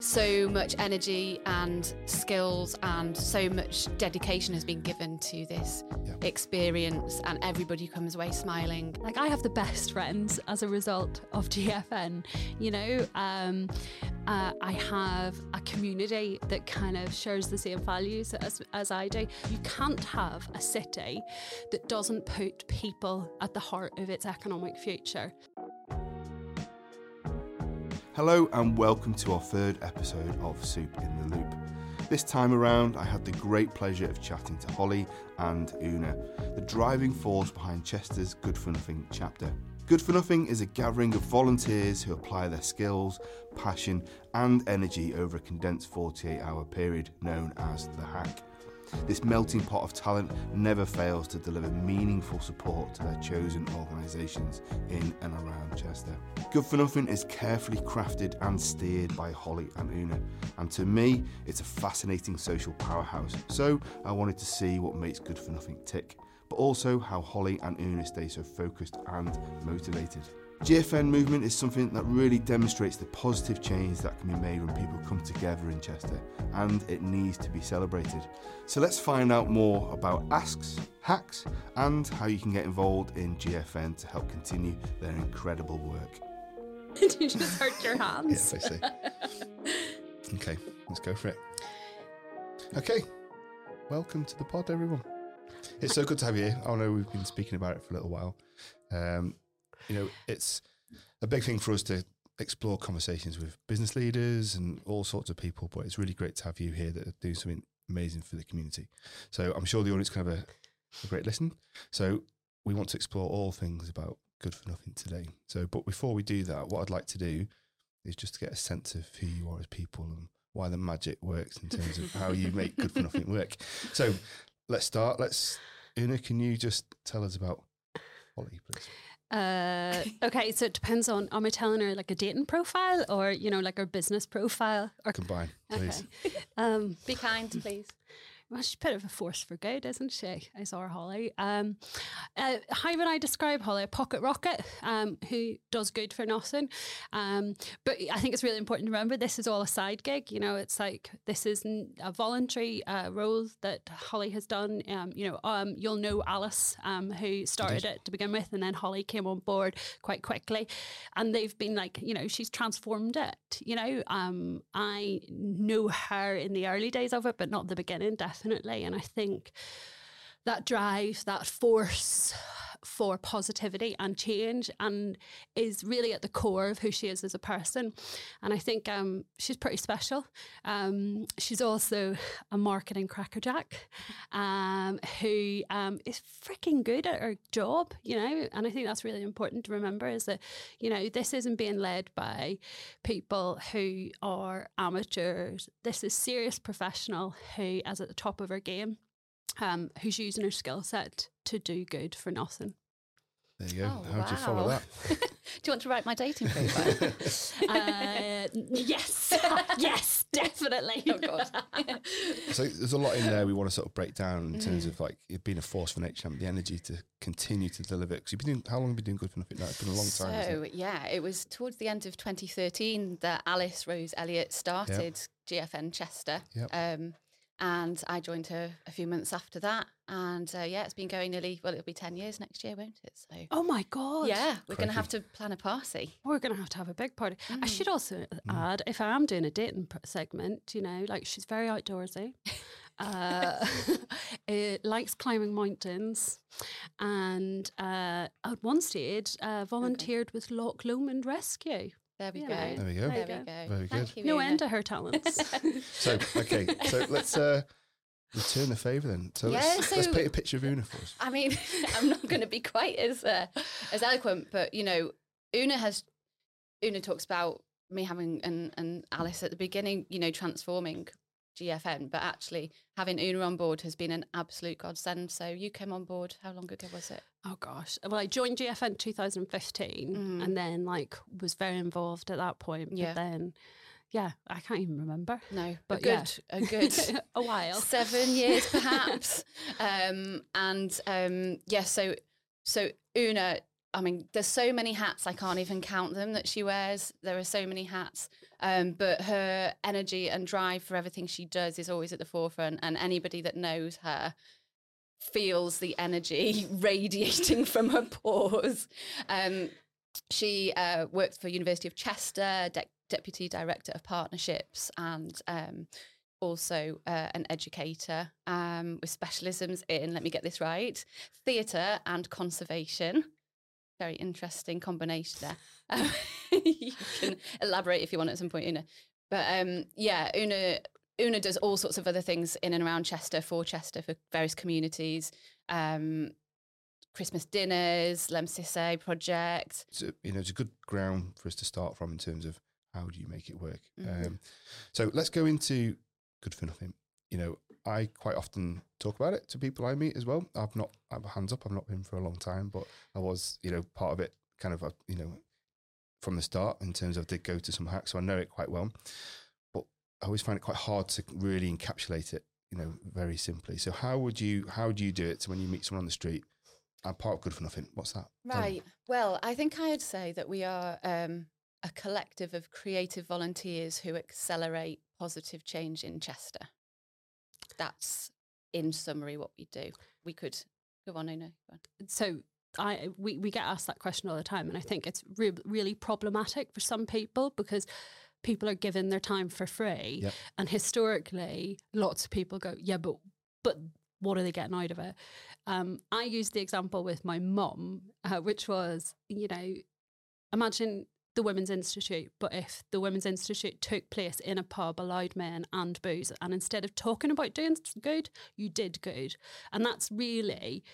So much energy and skills and so much dedication has been given to this experience, and everybody comes away smiling. Like, I have the best friends as a result of GFN, you know. I have a community that kind of shares the same values as I do. You can't have a city that doesn't put people at the heart of its economic future. Hello and welcome to our third episode of Soup in the Loop. This time around, I had the great pleasure of chatting to Holly and Una, the driving force behind Chester's Good for Nothing chapter. Good for Nothing is a gathering of volunteers who apply their skills, passion and energy over a condensed 48-hour period known as the hack. This melting pot of talent never fails to deliver meaningful support to their chosen organisations in and around Chester. Good for Nothing is carefully crafted and steered by Holly and Una, and to me, it's a fascinating social powerhouse. So I wanted to see what makes Good for Nothing tick, but also how Holly and Una stay so focused and motivated. GFN movement is something that really demonstrates the positive change that can be made when people come together in Chester, and it needs to be celebrated. So let's find out more about asks, hacks, and how you can get involved in GFN to help continue their incredible work. Did you just hurt your hands? Yes, I see. Okay, let's go for it. Okay, welcome to the pod, everyone. It's so good to have you here. I know we've been speaking about it for a little while. You know, it's a big thing for us to explore conversations with business leaders and all sorts of people, but it's really great to have you here that are doing something amazing for the community. So I'm sure the audience can have a great listen. So we want to explore all things about Good for Nothing today. So, but before we do that, what I'd like to do is just to get a sense of who you are as people and why the magic works in terms of how you make Good for Nothing work. So let's start. Una, can you just tell us about Holly, please? Okay, so it depends on, am I telling her like a dating profile or, you know, like her business profile? Or combine, please. Okay. Be kind, please. Well, she's a bit of a force for good, isn't she? I saw Holly. How would I describe Holly? A pocket rocket who does good for nothing. But I think it's really important to remember this is all a side gig. You know, it's like this is a voluntary role that Holly has done. You'll know Alice who started it to begin with, and then Holly came on board quite quickly. And they've been like, you know, she's transformed it. You know, I knew her in the early days of it, but not the beginning, definitely. And I think that drive, that force for positivity and change and is really at the core of who she is as a person. And I think she's pretty special. She's also a marketing crackerjack who is freaking good at her job, you know. And I think that's really important to remember is that, you know, this isn't being led by people who are amateurs. This is serious professional who is at the top of her game. Who's using her skill set to do good for nothing. There you go. How would you follow that? Do you want to write my dating profile? Yes. Yes, definitely. Oh, God. So there's a lot in there we want to sort of break down in terms of like it being a force for nature and the energy to continue to deliver. Because you've been doing, how long have you been doing Good for Nothing now? It's been a long time. So, it was towards the end of 2013 that Alice Rose Elliott started GFN Chester. Yep. And I joined her a few months after that. And it's been going nearly, it'll be 10 years next year, won't it? So. Oh my God. Yeah, we're going to have to plan a party. We're going to have a big party. Mm. I should also add, if I am doing a dating segment, you know, like she's very outdoorsy, it likes climbing mountains. And at one stage, volunteered with Loch Lomond Rescue. There we go. Very good. You, no end to her talents. So let's return the favour then. So let's paint a picture of Una for us. I mean, I'm not going to be quite as eloquent, but you know, Una talks about me having and Alice at the beginning, you know, transforming GFN, but actually having Una on board has been an absolute godsend. So you came on board, how long ago was it? Oh gosh, well I joined GFN in 2015 and then like was very involved at that point, but then I can't even remember. No, but a good a while. 7 years perhaps. So Una I mean, there's so many hats, I can't even count them that she wears. There are so many hats. But her energy and drive for everything she does is always at the forefront. And anybody that knows her feels the energy radiating from her pores. She works for University of Chester, Deputy Director of Partnerships, and also an educator with specialisms in, let me get this right, theatre and conservation. Very interesting combination there. You can elaborate if you want at some point, Una. But yeah, Una does all sorts of other things in and around Chester, for Chester, for various communities. Christmas dinners, Lem Sisse project. So, you know, it's a good ground for us to start from in terms of how do you make it work. Mm-hmm. So let's go into Good for Nothing. You know, I quite often talk about it to people I meet as well. I've hands up, I've not been for a long time, but I was, you know, part of it kind of, you know, from the start in terms of I did go to some hacks, so I know it quite well. But I always find it quite hard to really encapsulate it, you know, very simply. So how do you do it so when you meet someone on the street, I'm part of Good for Nothing? What's that? Right. Well, I think I'd say that we are a collective of creative volunteers who accelerate positive change in Chester. That's in summary what we do. We could go on, Una. So we get asked that question all the time, and I think it's really problematic for some people because people are given their time for free, yep. And historically, lots of people go, yeah, but what are they getting out of it? I used the example with my mum, which was, you know, imagine the Women's Institute, but if the Women's Institute took place in a pub, allowed men and booze, and instead of talking about doing good, you did good. And that's really,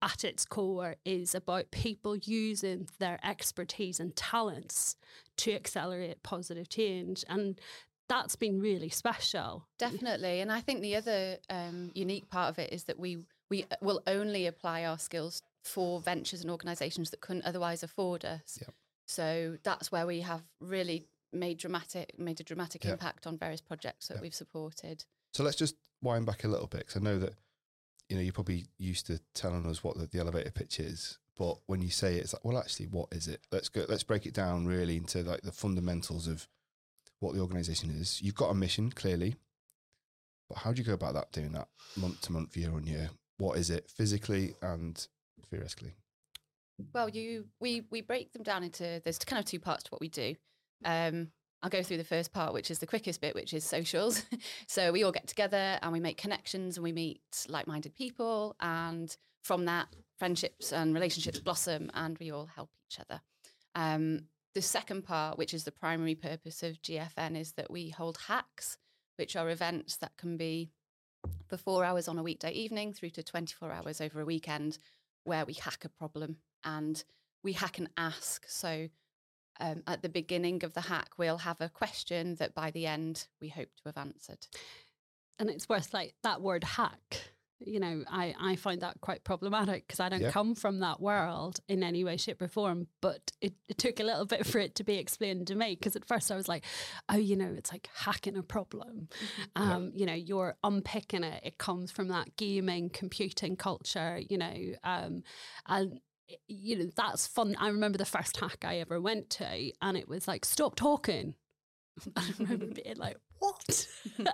at its core, is about people using their expertise and talents to accelerate positive change. And that's been really special. Definitely. And I think the other unique part of it is that we will only apply our skills for ventures and organisations that couldn't otherwise afford us. Yep. So that's where we have really made a dramatic yep. impact on various projects that yep. we've supported. So let's just wind back a little bit, because I know that, you know, you're probably used to telling us what the elevator pitch is, but when you say it, it's like, well, actually, what is it? Let's break it down really into like the fundamentals of what the organisation is. You've got a mission, clearly, but how do you go about that, doing that month to month, year on year? What is it physically and theoretically? Well, we break them down into, there's kind of two parts to what we do. I'll go through the first part, which is the quickest bit, which is socials. So we all get together and we make connections and we meet like-minded people. And from that, friendships and relationships blossom and we all help each other. The second part, which is the primary purpose of GFN, is that we hold hacks, which are events that can be for 4 hours on a weekday evening through to 24 hours over a weekend, where we hack a problem. And we hack and ask. So at the beginning of the hack, we'll have a question that by the end we hope to have answered. And it's worth, like, that word hack. You know, I find that quite problematic because I don't yeah. come from that world in any way, shape or form. But it took a little bit for it to be explained to me, because at first I was like, oh, you know, it's like hacking a problem. Yeah. You know, you're unpicking it. It comes from that gaming, computing culture, you know, and you know, that's fun. I remember the first hack I ever went to, and it was like, stop talking. I remember being like, what?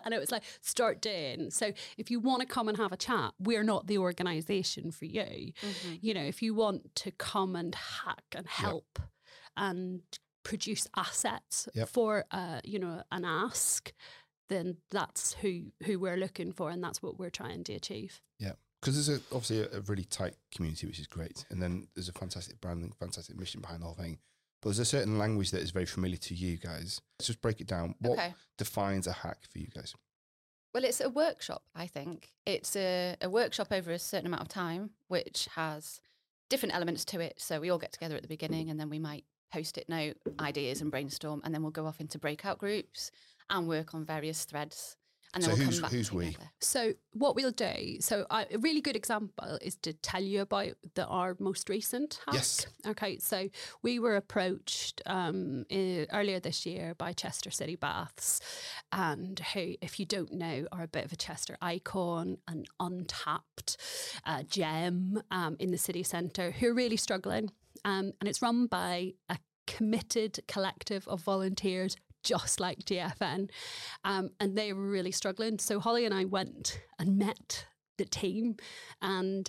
And it was like, start doing. So if you want to come and have a chat, we're not the organisation for you. Mm-hmm. You know, if you want to come and hack and help yep. and produce assets yep. for, you know, an ask, then that's who we're looking for, and that's what we're trying to achieve. Yeah. Because there's obviously a really tight community, which is great. And then there's a fantastic brand and fantastic mission behind the whole thing. But there's a certain language that is very familiar to you guys. Let's just break it down. What okay. defines a hack for you guys? Well, it's a workshop, I think. It's a workshop over a certain amount of time, which has different elements to it. So we all get together at the beginning, and then we might post-it note ideas and brainstorm. And then we'll go off into breakout groups and work on various threads. And then so we'll come back who's together. We? So what we'll do, a really good example is to tell you about our most recent hack. Yes. Okay, so we were approached earlier this year by Chester City Baths, and who, if you don't know, are a bit of a Chester icon, an untapped gem in the city centre, who are really struggling. And it's run by a committed collective of volunteers, just like GFN. And they were really struggling. So Holly and I went and met the team, and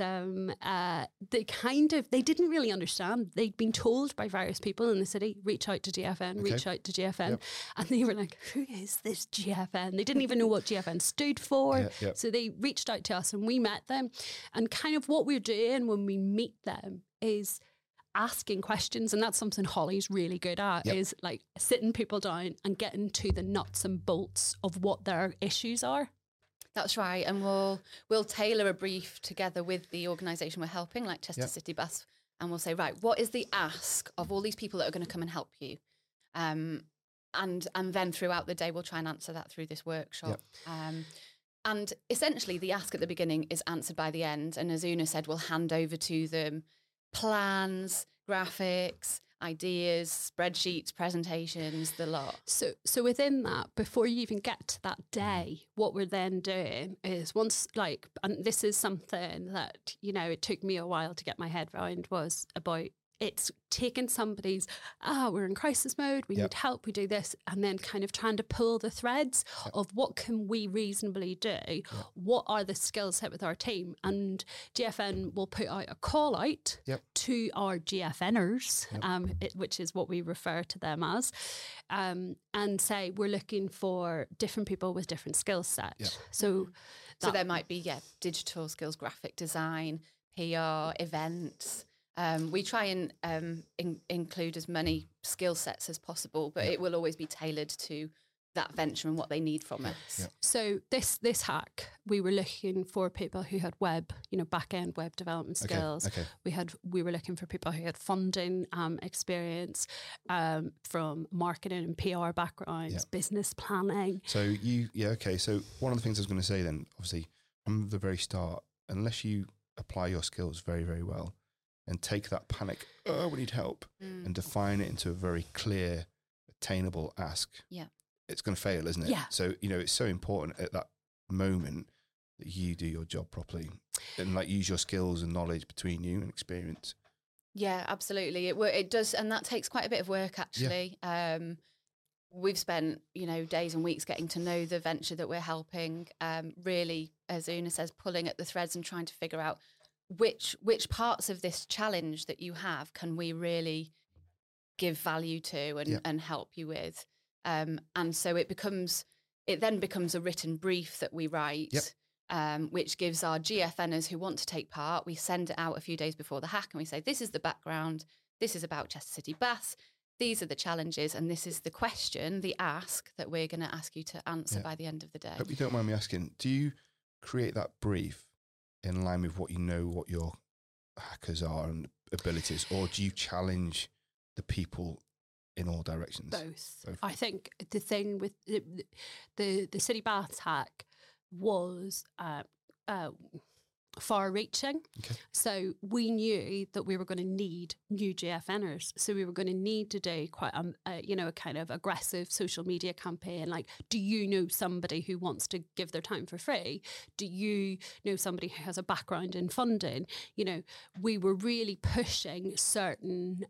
they didn't really understand. They'd been told by various people in the city, reach out to GFN, okay. Yep. And they were like, who is this GFN? They didn't even know what GFN stood for. Yep, yep. So they reached out to us and we met them. And kind of what we're doing when we meet them is asking questions, and that's something Holly's really good at, yep. is like sitting people down and getting to the nuts and bolts of what their issues are. That's right, and we'll tailor a brief together with the organisation we're helping, like Chester yep. City Baths, and we'll say, right, what is the ask of all these people that are going to come and help you? And then throughout the day, we'll try and answer that through this workshop. Yep. And essentially, the ask at the beginning is answered by the end, and as Una said, we'll hand over to them plans, graphics, ideas, spreadsheets, presentations, the lot. So within that, before you even get to that day, what we're then doing is once, like, and this is something that, you know, it took me a while to get my head around, was about it's taking somebody's, we're in crisis mode, we yep. need help, we do this, and then kind of trying to pull the threads yep. of what can we reasonably do, yep. what are the skill set with our team, and GFN will put out a call out yep. to our GFNers, yep. Which is what we refer to them as, and say we're looking for different people with different skill set. Yep. So there might be, yeah, digital skills, graphic design, PR, events. We try and include as many skill sets as possible, but yep. it will always be tailored to that venture and what they need from us. Yep. So this hack, we were looking for people who had back-end web development skills. Okay. We were looking for people who had funding experience, from marketing and PR backgrounds, yep. business planning. So one of the things I was going to say then, obviously, from the very start, unless you apply your skills very, very well, and take that panic, we need help, and define it into a very clear, attainable ask. Yeah. It's going to fail, isn't it? Yeah. So, it's so important at that moment that you do your job properly and use your skills and knowledge between you and experience. Yeah, absolutely. It does. And that takes quite a bit of work, actually. Yeah. We've spent, days and weeks getting to know the venture that we're helping, really, as Una says, pulling at the threads and trying to figure out which parts of this challenge that you have can we really give value to and, yep. and help you with, and so it then becomes a written brief that we write, yep. Which gives our GFNers who want to take part. We send it out a few days before the hack, and we say, this is the background, this is about Chester City Baths, these are the challenges, and this is the question, the ask that we're going to ask you to answer yep. by the end of the day. I hope you don't mind me asking, do you create that brief in line with what you know what your hackers are and abilities, or do you challenge the people in all directions? Both. I think the thing with the City Baths hack was far-reaching. Okay. So we knew that we were going to need new GFNers. So we were going to need to do quite a kind of aggressive social media campaign. Like, do you know somebody who wants to give their time for free? Do you know somebody who has a background in funding? We were really pushing certain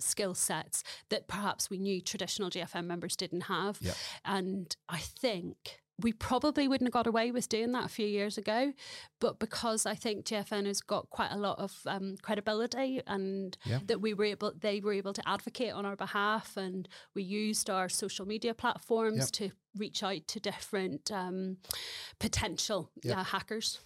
skill sets that perhaps we knew traditional GFN members didn't have. Yep. And I think we probably wouldn't have got away with doing that a few years ago, but because I think GFN has got quite a lot of credibility, and yeah. that they were able to advocate on our behalf, and we used our social media platforms yeah. to reach out to different potential yeah. Hackers.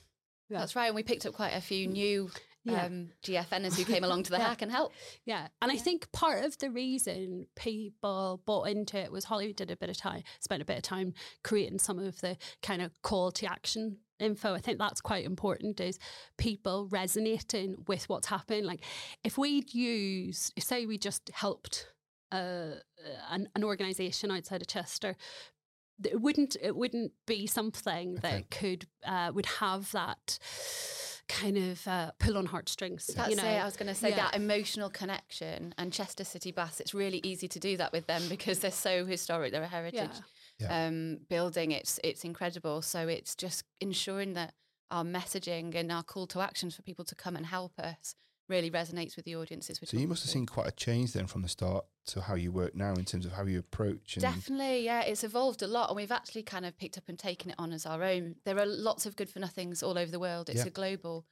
Yeah. That's right, and we picked up quite a few new yeah. GFNers who came along to the yeah. hack and help. Yeah, and yeah. I think part of the reason people bought into it was Holly spent a bit of time creating some of the kind of call to action info. I think that's quite important, is people resonating with what's happening. Like, if we'd say we just helped an organisation outside of Chester, it wouldn't be something okay. that would have that kind of pull on heartstrings. That's it. I was going to say yeah. that emotional connection, and Chester City Baths, it's really easy to do that with them because they're so historic. They're a heritage yeah. Yeah. Building. It's incredible. So it's just ensuring that our messaging and our call to action for people to come and help us really resonates with the audiences. So you must have seen quite a change then from the start to how you work now in terms of how you approach. And definitely, yeah, it's evolved a lot, and we've actually kind of picked up and taken it on as our own. There are lots of Good for Nothings all over the world. It's a global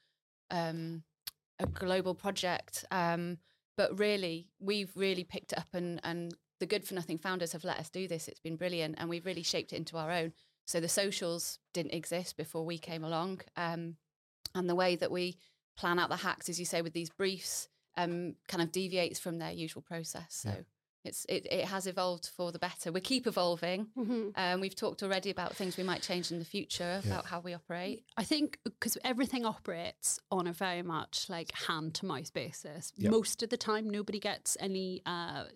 project, but really we've really picked it up, and the Good for Nothing founders have let us do this. It's been brilliant, and we've really shaped it into our own. So the socials didn't exist before we came along, and the way that we plan out the hacks, as you say, with these briefs, kind of deviates from their usual process. So it has evolved for the better. We keep evolving. Mm-hmm. We've talked already about things we might change in the future about how we operate. I think because everything operates on a very much like hand-to-mouth basis. Yep. Most of the time, nobody gets any,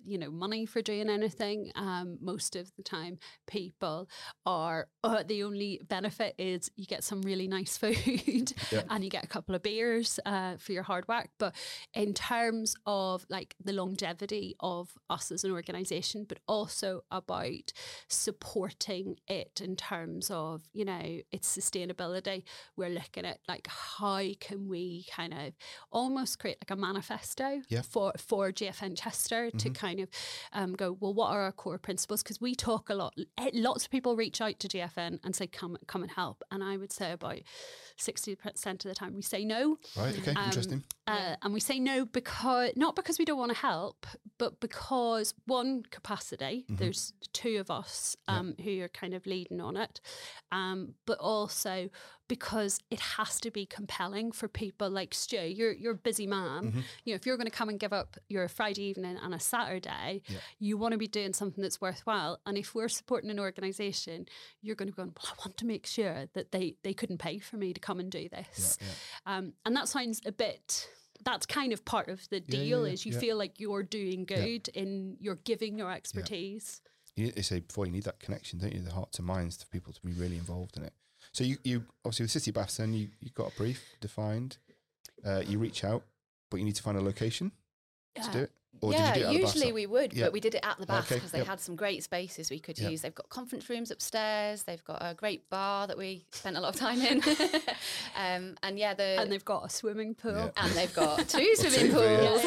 money for doing anything. Most of the time, people are, the only benefit is you get some really nice food and you get a couple of beers for your hard work. But in terms of like the longevity of us as an organisation, but also about supporting it in terms of, you know, its sustainability, we're looking at like how can we kind of almost create like a manifesto for GFN Chester to kind of go, well, what are our core principles? Because we talk a lot, lots of people reach out to GFN and say come and help, and I would say about 60% of the time we say no. Right, okay, interesting. And we say no because, not because we don't want to help, but because one, capacity, there's two of us who are kind of leading on it, but also because it has to be compelling for people. Like Stu, you're a busy man. You know, if you're going to come and give up your Friday evening and a Saturday, you want to be doing something that's worthwhile. And if we're supporting an organisation, you're going to go, well, I want to make sure that they couldn't pay for me to come and do this. And that sounds a bit... That's kind of part of the deal is you feel like you're doing good and you're giving your expertise. You say before, you need that connection, don't you? The hearts and minds for people to be really involved in it. So you obviously with City Baths, then you got a brief defined, you reach out, but you need to find a location to do it. Or did you do it usually we would, but we did it at the bath because they had some great spaces we could use. They've got conference rooms upstairs. They've got a great bar that we spent a lot of time in. And they've got a swimming pool. Yeah. And they've got two swimming pools.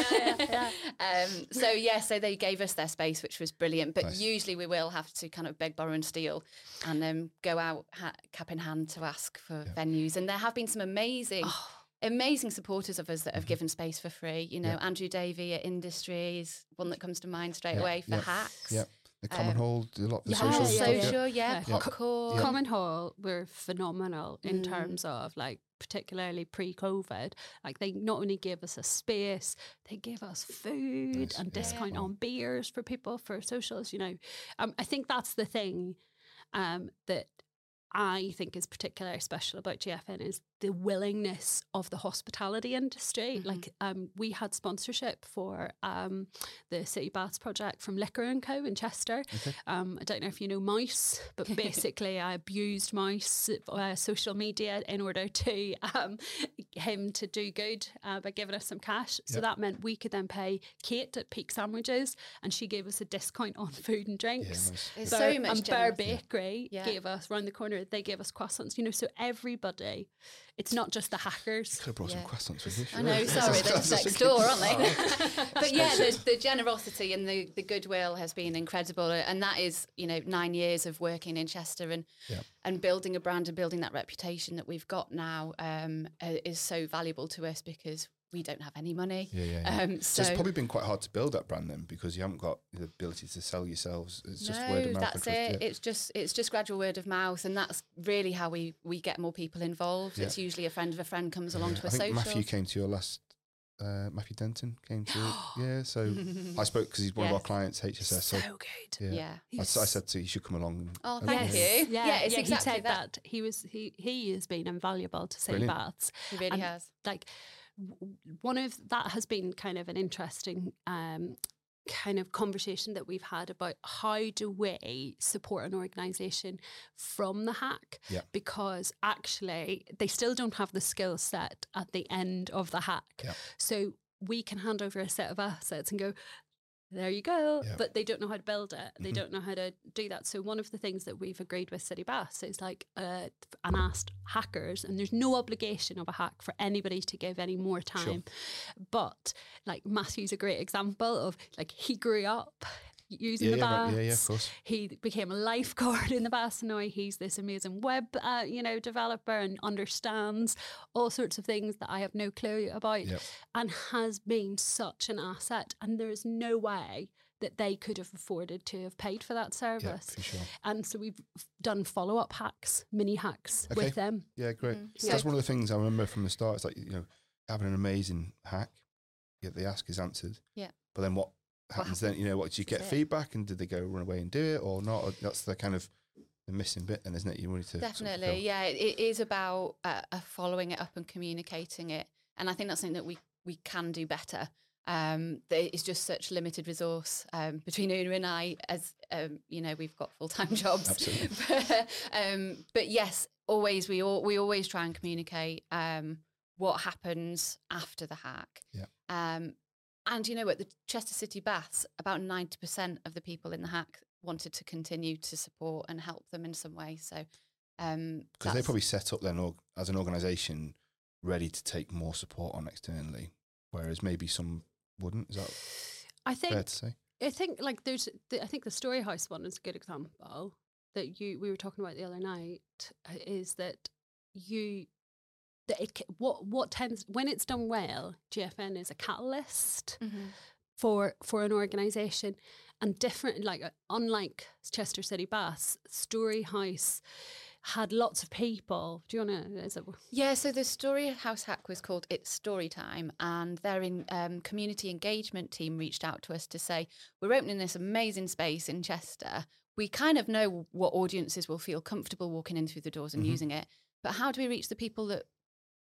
So they gave us their space, which was brilliant. But usually we will have to kind of beg, borrow and steal and then go out cap in hand to ask for venues. And there have been some amazing supporters of us that have given space for free. You know, Andrew Davey at Industries, one that comes to mind straight away for hacks. The Common Hall, a lot of the socials. Popcorn. Common Hall were phenomenal in terms of like, particularly pre-COVID, like they not only gave us a space, they gave us food and discount on beers for people for socials, you know. I think that's the thing that I think is particularly special about GFN is the willingness of the hospitality industry. Like we had sponsorship for the City Baths project from Liquor and Co. in Chester. I don't know if you know Mouse, but basically I abused Mouse social media in order to him to do good by giving us some cash. So that meant we could then pay Kate at Peak Sandwiches, and she gave us a discount on food and drinks. Bear Bakery gave us round the corner. They gave us croissants, you know, so everybody, it's not just the hackers. Could have brought some croissants with you. I know, sorry, they're just next door, aren't they? But yeah, the generosity and the goodwill has been incredible. And that is, you know, 9 years of working in Chester and building a brand and building that reputation that we've got now is so valuable to us because we don't have any money. So it's probably been quite hard to build that brand then because you haven't got the ability to sell yourselves. It's just word of mouth. That's it. It's just gradual word of mouth, and that's really how we get more people involved. It's usually a friend of a friend comes along to a social. Matthew came to your last. Matthew Denton came to it. So I spoke because he's one of our clients, HSS. So good. I said to you, you should come along. Oh, thank you. It's exactly he said that. He has been invaluable to City Baths. He really has. Like, one of that has been kind of an interesting kind of conversation that we've had about how do we support an organisation from the hack because actually they still don't have the skill set at the end of the hack. So we can hand over a set of assets and go, there you go. Yeah. But they don't know how to build it. They don't know how to do that. So one of the things that we've agreed with City Baths is like and asked hackers, and there's no obligation of a hack for anybody to give any more time. Sure. But like Matthew's a great example of like he grew up using the baths. Right. Yeah, of course. He became a lifeguard in the baths, and now he's this amazing web, developer and understands all sorts of things that I have no clue about, and has been such an asset. And there is no way that they could have afforded to have paid for that service. Yeah, for sure. And so we've done follow-up hacks, mini hacks with them. Yeah, great. Mm. So that's one of the things I remember from the start. It's like, having an amazing hack, get the ask is answered. Yeah. But then what happens then? What do you get feedback, and did they go run away and do it or not? Or that's the kind of the missing bit, then, isn't it? You wanted to definitely, sort of it is about following it up and communicating it, and I think that's something that we can do better. It's just such limited resource between Una and I, as we've got full-time jobs. Absolutely. But yes, always we always try and communicate what happens after the hack. Yeah. And you know what, the Chester City Baths, about 90% of the people in the hack wanted to continue to support and help them in some way. So, because they probably set up then as an organisation ready to take more support on externally, whereas maybe some wouldn't. Is that fair to say? I think like I think the Storyhouse one is a good example that we were talking about the other night. Is that you? That it what tends when it's done well, GFN is a catalyst for an organisation, and different unlike Chester City Baths, Storyhouse had lots of people. Do you want to? Yeah. So the Storyhouse hack was called "It's Story Time," and their community engagement team reached out to us to say we're opening this amazing space in Chester. We kind of know what audiences will feel comfortable walking in through the doors and using it, but how do we reach the people that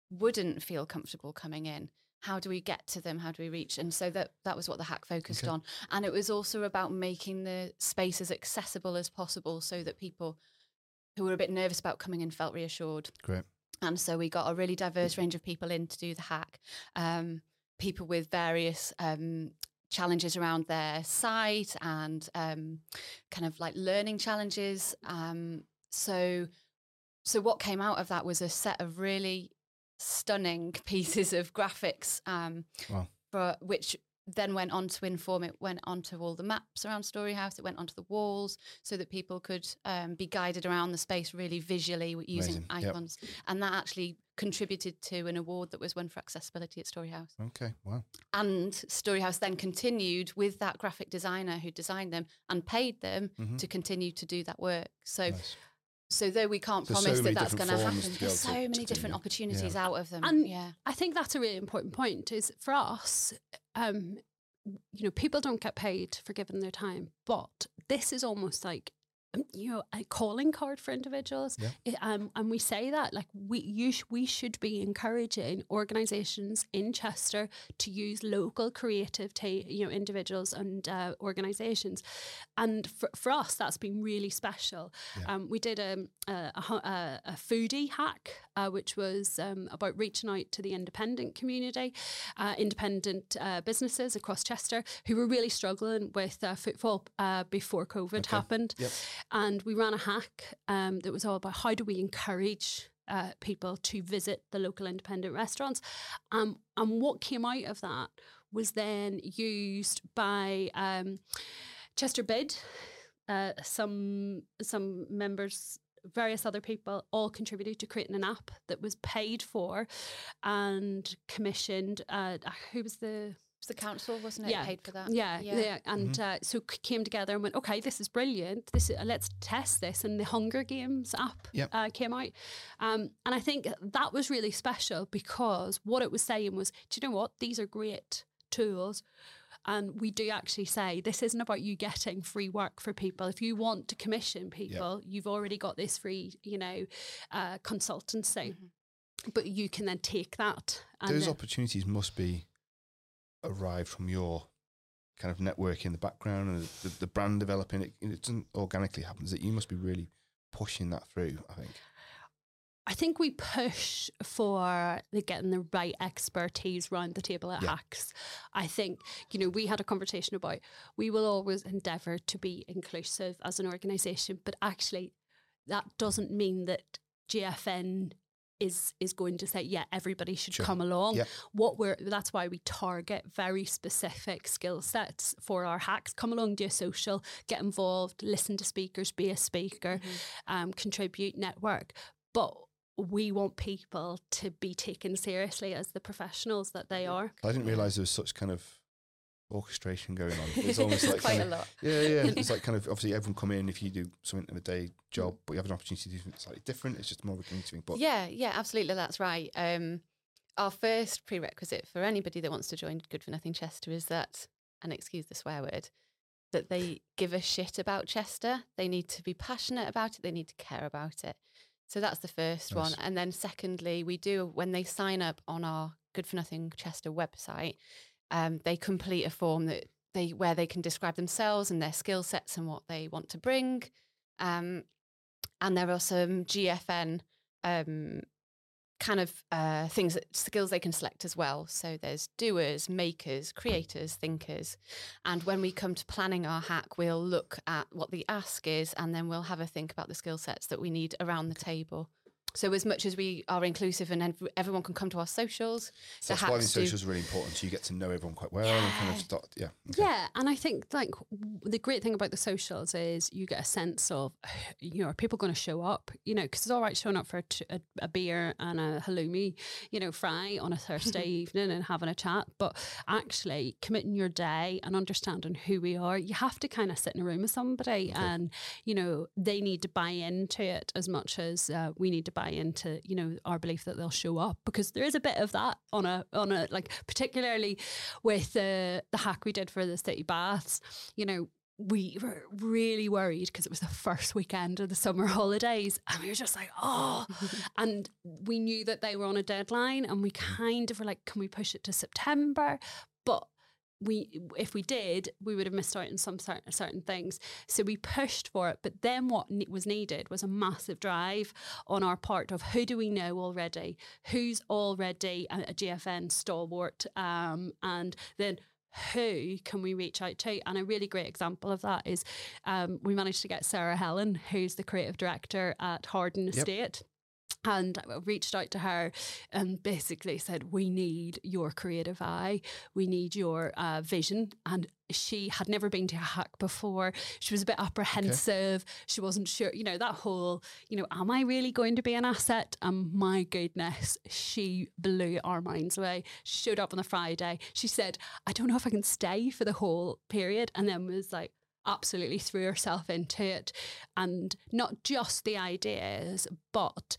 wouldn't feel comfortable coming in? How do we get to them? How do we reach? And so that was what the hack focused on. And it was also about making the space as accessible as possible so that people who were a bit nervous about coming in felt reassured. Great. And so we got a really diverse range of people in to do the hack. People with various challenges around their site and kind of like learning challenges. So what came out of that was a set of really stunning pieces of graphics, which then went on to inform. It went onto all the maps around Storyhouse. It went onto the walls so that people could be guided around the space really visually using icons. Yep. And that actually contributed to an award that was won for accessibility at Storyhouse. Okay, wow. And Storyhouse then continued with that graphic designer who designed them and paid them to continue to do that work. So. Nice. So though we can't promise that that's going to happen, there's so many different opportunities out of them. And I think that's a really important point is for us, people don't get paid for giving their time, but this is almost like, a calling card for individuals. Yeah. And we say that like we should be encouraging organisations in Chester to use local creative individuals and organisations, and for us that's been really special. Yeah. We did a foodie hack which was about reaching out to the independent community, independent businesses across Chester who were really struggling with footfall before COVID happened. Yep. And we ran a hack that was all about how do we encourage people to visit the local independent restaurants. And what came out of that was then used by Chester Bid, some members, various other people, all contributed to creating an app that was paid for and commissioned. Who was the... The council, wasn't it? Yeah. Paid for that. Yeah. And so came together and went, okay, this is brilliant. This let's test this. And the Hunger Games app came out. And I think that was really special because what it was saying was, do you know what? These are great tools. And we do actually say this isn't about you getting free work for people. If you want to commission people, you've already got this free, consultancy. Mm-hmm. But you can then take that. And those opportunities must be arrived from your kind of network in the background and the brand developing. It doesn't organically happen. You must be really pushing that through, I think. I think we push for getting the right expertise round the table at Hacks. I think, you know, we had a conversation about we will always endeavour to be inclusive as an organisation, but actually that doesn't mean that GFN is going to say, yeah, everybody should come along. That's why we target very specific skill sets for our Hacks. Come along, do a social, get involved, listen to speakers, be a speaker, contribute, network. But we want people to be taken seriously as the professionals that they are. I didn't realise there was such kind of orchestration going on. It's almost like quite a lot. It's like kind of obviously everyone come in if you do something of a day job, but you have an opportunity to do something slightly different. It's just more of a community. But yeah, absolutely, that's right. Our first prerequisite for anybody that wants to join Good for Nothing Chester is that, and excuse the swear word, that they give a shit about Chester. They need to be passionate about it. They need to care about it. So that's the first one. And then secondly, we do, when they sign up on our Good for Nothing Chester website, they complete a form that where they can describe themselves and their skill sets and what they want to bring. And there are some GFN things, skills they can select as well. So there's doers, makers, creators, thinkers. And when we come to planning our hack, we'll look at what the ask is, and then we'll have a think about the skill sets that we need around the table. So as much as we are inclusive and everyone can come to our socials. So that's why the socials are really important. So you get to know everyone quite well and kind of start, and I think the great thing about the socials is you get a sense of, you know, are people going to show up? You know, because it's all right showing up for a beer and a halloumi, you know, fry on a Thursday evening and having a chat. But actually committing your day and understanding who we are, you have to kind of sit in a room with somebody and, you know, they need to buy into it as much as we need to buy into, you know, our belief that they'll show up, because there is a bit of that on a like, particularly with the hack we did for the City Baths. You know, we were really worried because it was the first weekend of the summer holidays and we were just like, oh, and we knew that they were on a deadline and we kind of were like, can we push it to September? But if we did, we would have missed out on some certain things. So we pushed for it. But then what was needed was a massive drive on our part of who do we know already, who's already a GFN stalwart, and then who can we reach out to? And a really great example of that is we managed to get Sarah Helen, who's the creative director at Hardin Estate. And I reached out to her and basically said, we need your creative eye. We need your vision. And she had never been to a hack before. She was a bit apprehensive. Okay. She wasn't sure, you know, that whole, you know, am I really going to be an asset? And my goodness, she blew our minds away. She showed up on the Friday. She said, I don't know if I can stay for the whole period. And then was like, absolutely threw herself into it, and not just the ideas but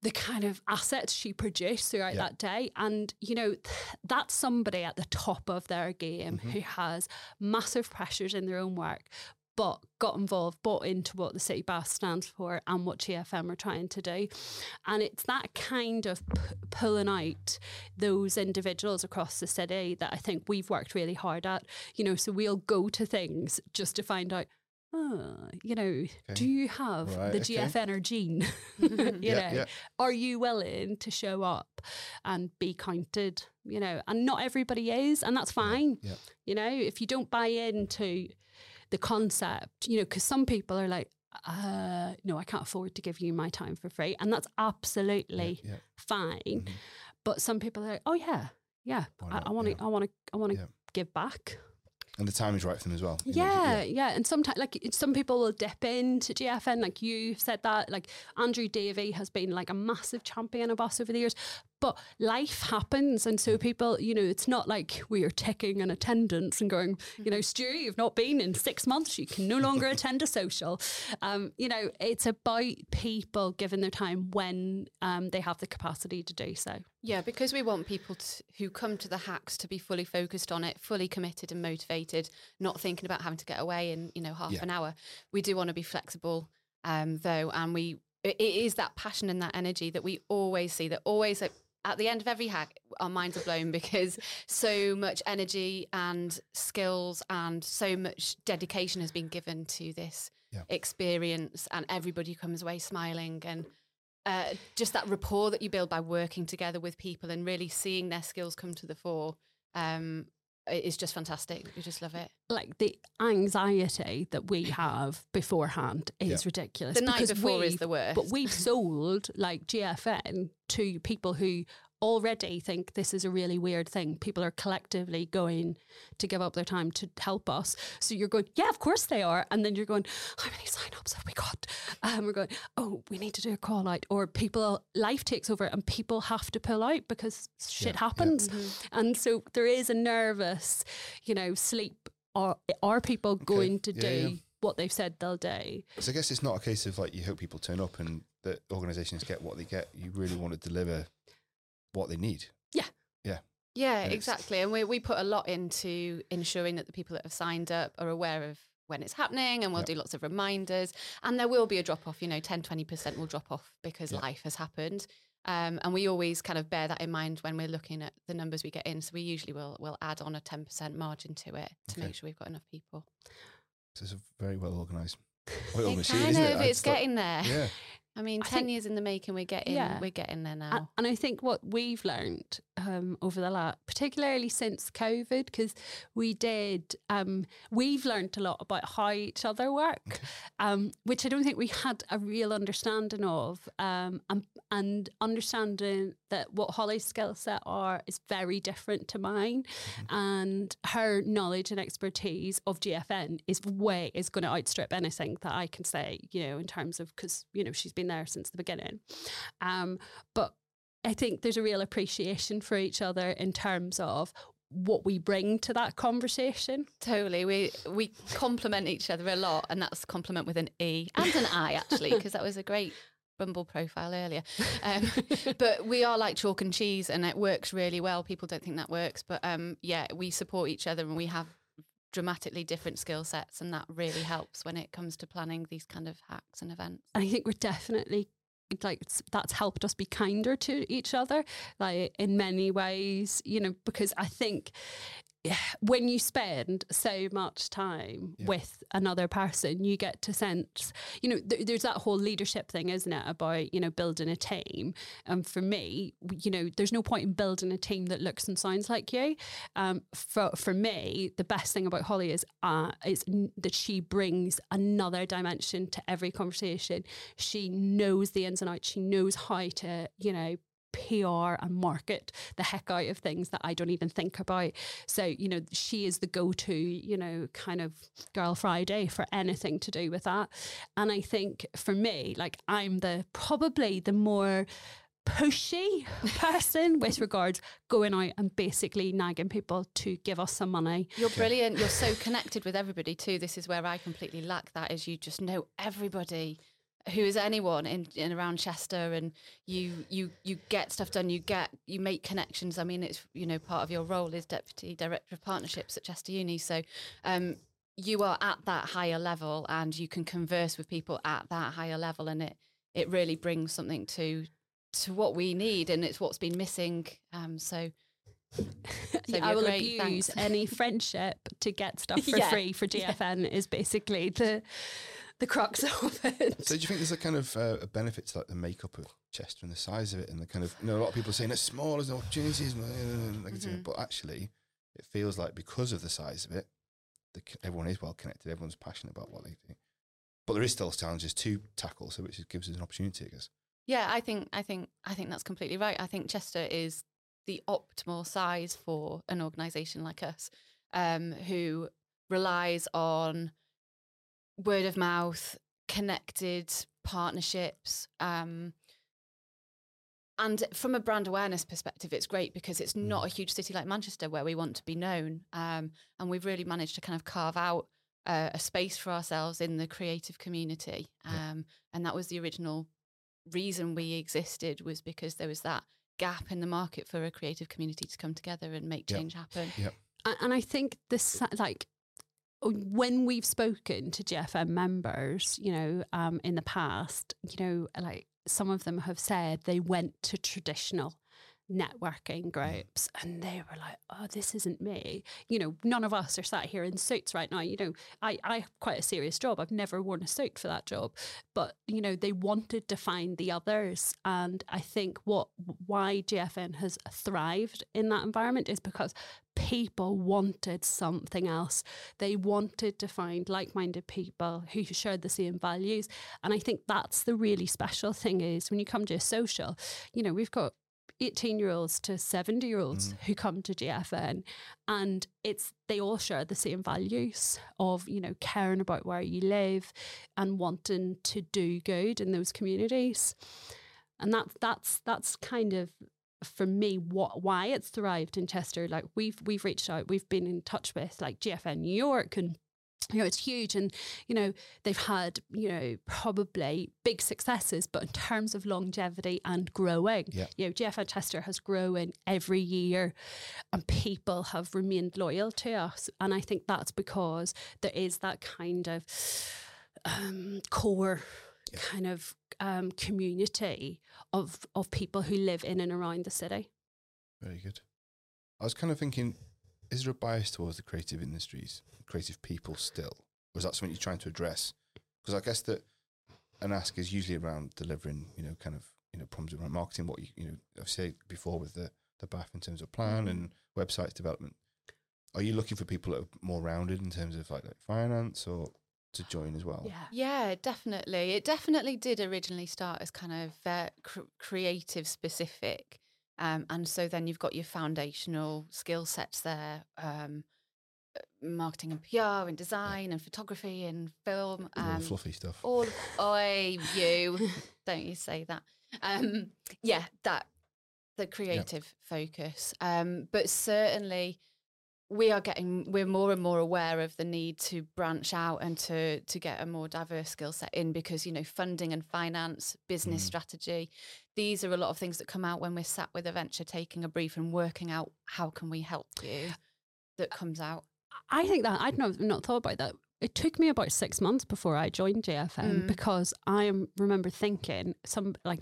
the kind of assets she produced throughout that day. And you know, that's somebody at the top of their game who has massive pressures in their own work but got involved, bought into what the City Bath stands for and what GFM are trying to do. And it's that kind of pulling out those individuals across the city that I think we've worked really hard at. You know, so we'll go to things just to find out, do you have the GFNer gene? Are you willing to show up and be counted? You know, and not everybody is, and that's fine. Yeah. You know, if you don't buy into the concept, you know, because some people are like, no, I can't afford to give you my time for free. And that's absolutely fine. Mm-hmm. But some people are like, oh yeah, I want to give back. And the time is right for them as well. And sometimes, like, some people will dip into GFN, like you said that, like Andrew Davey has been like a massive champion of us over the years, but life happens. And so people, you know, it's not like we are ticking an attendance and going, you know, Stu, you've not been in 6 months, you can no longer attend a social. You know, it's about people giving their time when they have the capacity to do so. Yeah, because we want people who come to the hacks to be fully focused on it, fully committed and motivated, not thinking about having to get away in, you know, half an hour. We do want to be flexible, though, and it is that passion and that energy that we always see, that always, like, at the end of every hack, our minds are blown, because so much energy and skills and so much dedication has been given to this experience, and everybody comes away smiling and just that rapport that you build by working together with people and really seeing their skills come to the fore is just fantastic. You just love it. Like the anxiety that we have beforehand is ridiculous. The night before is the worst. But we've sold like GFN to people who already think this is a really weird thing. People are collectively going to give up their time to help us. So you're going, yeah, of course they are. And then you're going, how many sign-ups have we got? And we're going, oh, we need to do a call out. Or people, life takes over and people have to pull out because shit happens. Yeah. Mm-hmm. And so there is a nervous, you know, sleep. Are people going to do what they've said they'll do? So I guess it's not a case of like you hope people turn up and that organisations get what they get. You really want to deliver what they need. Yeah, exactly. And we put a lot into ensuring that the people that have signed up are aware of when it's happening, and we'll do lots of reminders, and there will be a drop off, you know, 10-20% will drop off because life has happened, and we always kind of bear that in mind when we're looking at the numbers we get in. So we usually will add on a 10% margin to it to make sure we've got enough people. So it's a very well organised oil machine, isn't it? It's getting there. Yeah. I mean, 10 years in the making, we're getting there now. And I think what we've learned over the last, particularly since COVID, because we've learned a lot about how each other work, which I don't think we had a real understanding of, and understanding that what Holly's skill set is very different to mine, and her knowledge and expertise of GFN is going to outstrip anything that I can say, you know, in terms of, because, you know, she's been there since the beginning, but I think there's a real appreciation for each other in terms of what we bring to that conversation. Totally. We compliment each other a lot, and that's compliment with an E and an I, actually, because that was a great Bumble profile earlier. But we are like chalk and cheese, and it works really well. People don't think that works, but we support each other, and we have dramatically different skill sets, and that really helps when it comes to planning these kind of hacks and events. I think we're definitely that's helped us be kinder to each other, like, in many ways, you know, because I think when you spend so much time with another person, you get to sense, you know, there's that whole leadership thing, isn't it, about, you know, building a team. And for me, you know, there's no point in building a team that looks and sounds like you. For me, the best thing about Holly is that she brings another dimension to every conversation. She knows the ins and outs. She knows how to, you know, PR and market the heck out of things that I don't even think about. So, you know, she is the go-to, you know, kind of Girl Friday for anything to do with that. And I think for me, like, I'm probably the more pushy person with regards going out and basically nagging people to give us some money. You're brilliant. You're so connected with everybody too. This is where I completely lack that, is you just know everybody who is anyone in around Chester, and you get stuff done, you make connections. I mean, it's, you know, part of your role is Deputy Director of Partnerships at Chester Uni, so you are at that higher level, and you can converse with people at that higher level, and it really brings something to what we need, and it's what's been missing. I will abuse any friendship to get stuff for free for GFN is basically the crux of it. So do you think there's a kind of a benefit to like the makeup of Chester and the size of it, and the kind of, you know, a lot of people are saying it's small, there's no opportunities, but actually it feels like because of the size of it, everyone is well connected, everyone's passionate about what they do, but there is still challenges to tackle, so which gives us an opportunity, I guess. Yeah, I think that's completely right. I think Chester is the optimal size for an organisation like us, who relies on word of mouth, connected partnerships, and from a brand awareness perspective, it's great because it's not a huge city like Manchester where we want to be known, and we've really managed to kind of carve out a space for ourselves in the creative community, and that was the original reason we existed, was because there was that gap in the market for a creative community to come together and make change happen. And I think this, like, when we've spoken to GFM members, you know, in the past, you know, like some of them have said they went to traditional networking groups, and they were like, oh, this isn't me. You know, none of us are sat here in suits right now. You know, I have quite a serious job. I've never worn a suit for that job. But, you know, they wanted to find the others. And I think why GFN has thrived in that environment is because people wanted something else. They wanted to find like-minded people who shared the same values. And I think that's the really special thing is when you come to a social, you know, we've got 18-year-olds to 70-year-olds who come to GFN, and they all share the same values of, you know, caring about where you live and wanting to do good in those communities. And that's kind of, for me, why it's thrived in Chester. Like we've reached out, we've been in touch with like GFN New York, and you know, it's huge, and you know, they've had, you know, probably big successes, but in terms of longevity and growing, you know, GFN Chester has grown every year, and people have remained loyal to us. And I think that's because there is that kind of core kind of community of people who live in and around the city. Very good. I was kind of thinking, is there a bias towards the creative industries, creative people still? Or is that something you're trying to address? Because I guess that an ask is usually around delivering, you know, kind of, you know, problems around marketing, what you know, I've said before with the BAF in terms of plan and website development. Are you looking for people that are more rounded in terms of like finance or to join as well? Yeah, definitely. It definitely did originally start as kind of creative specific. And so then you've got your foundational skill sets there, marketing and PR and design and photography and film. All the fluffy stuff. Don't you say that. The creative focus. But certainly we're more and more aware of the need to branch out and to get a more diverse skill set in, because, you know, funding and finance, business strategy, these are a lot of things that come out when we're sat with a venture, taking a brief and working out how can we help you. That comes out. I think that I'd not thought about that. It took me about 6 months before I joined JFM because I remember thinking I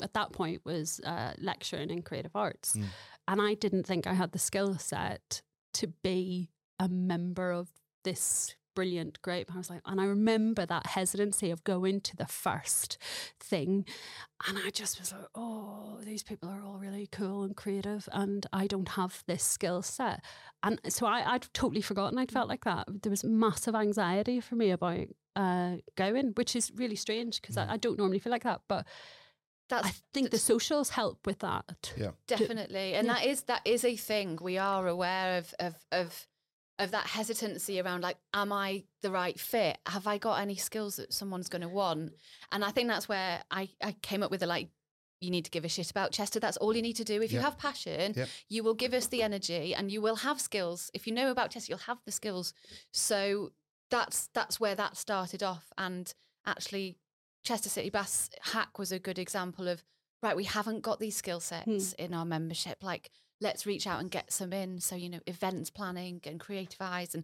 at that point was lecturing in creative arts, and I didn't think I had the skill set to be a member of this brilliant group. I was like, and I remember that hesitancy of going to the first thing, and I just was like, oh, these people are all really cool and creative, and I don't have this skill set. And so I'd totally forgotten I'd felt like that. There was massive anxiety for me about going, which is really strange because I don't normally feel like that, but I think the socials help with that. Yeah, definitely. And that is a thing. We are aware of that hesitancy around, like, am I the right fit? Have I got any skills that someone's going to want? And I think that's where I came up with you need to give a shit about Chester. That's all you need to do. If you have passion, you will give us the energy and you will have skills. If you know about Chester, you'll have the skills. So that's where that started off. And actually, Chester City Baths hack was a good example of, right, we haven't got these skill sets in our membership. Like, let's reach out and get some in. So, you know, events planning and creative eyes and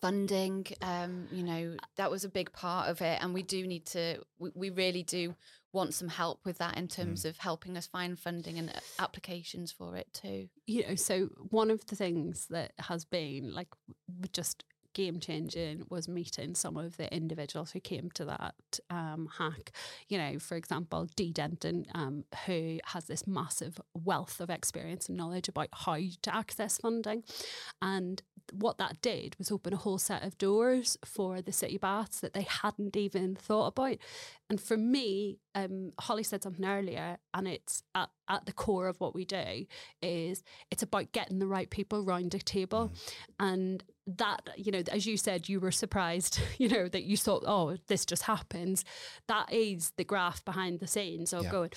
funding, you know, that was a big part of it. And we do need to, we really do want some help with that in terms of helping us find funding and applications for it too. You know, so one of the things that has been like just game changing was meeting some of the individuals who came to that hack. You know, for example, Dee Denton, who has this massive wealth of experience and knowledge about how to access funding. And what that did was open a whole set of doors for the city baths that they hadn't even thought about. And for me, Holly said something earlier, and it's at the core of what we do is it's about getting the right people round a table. And that, you know, as you said, you were surprised, you know, that you thought, oh, this just happens. That is the graph behind the scenes of going,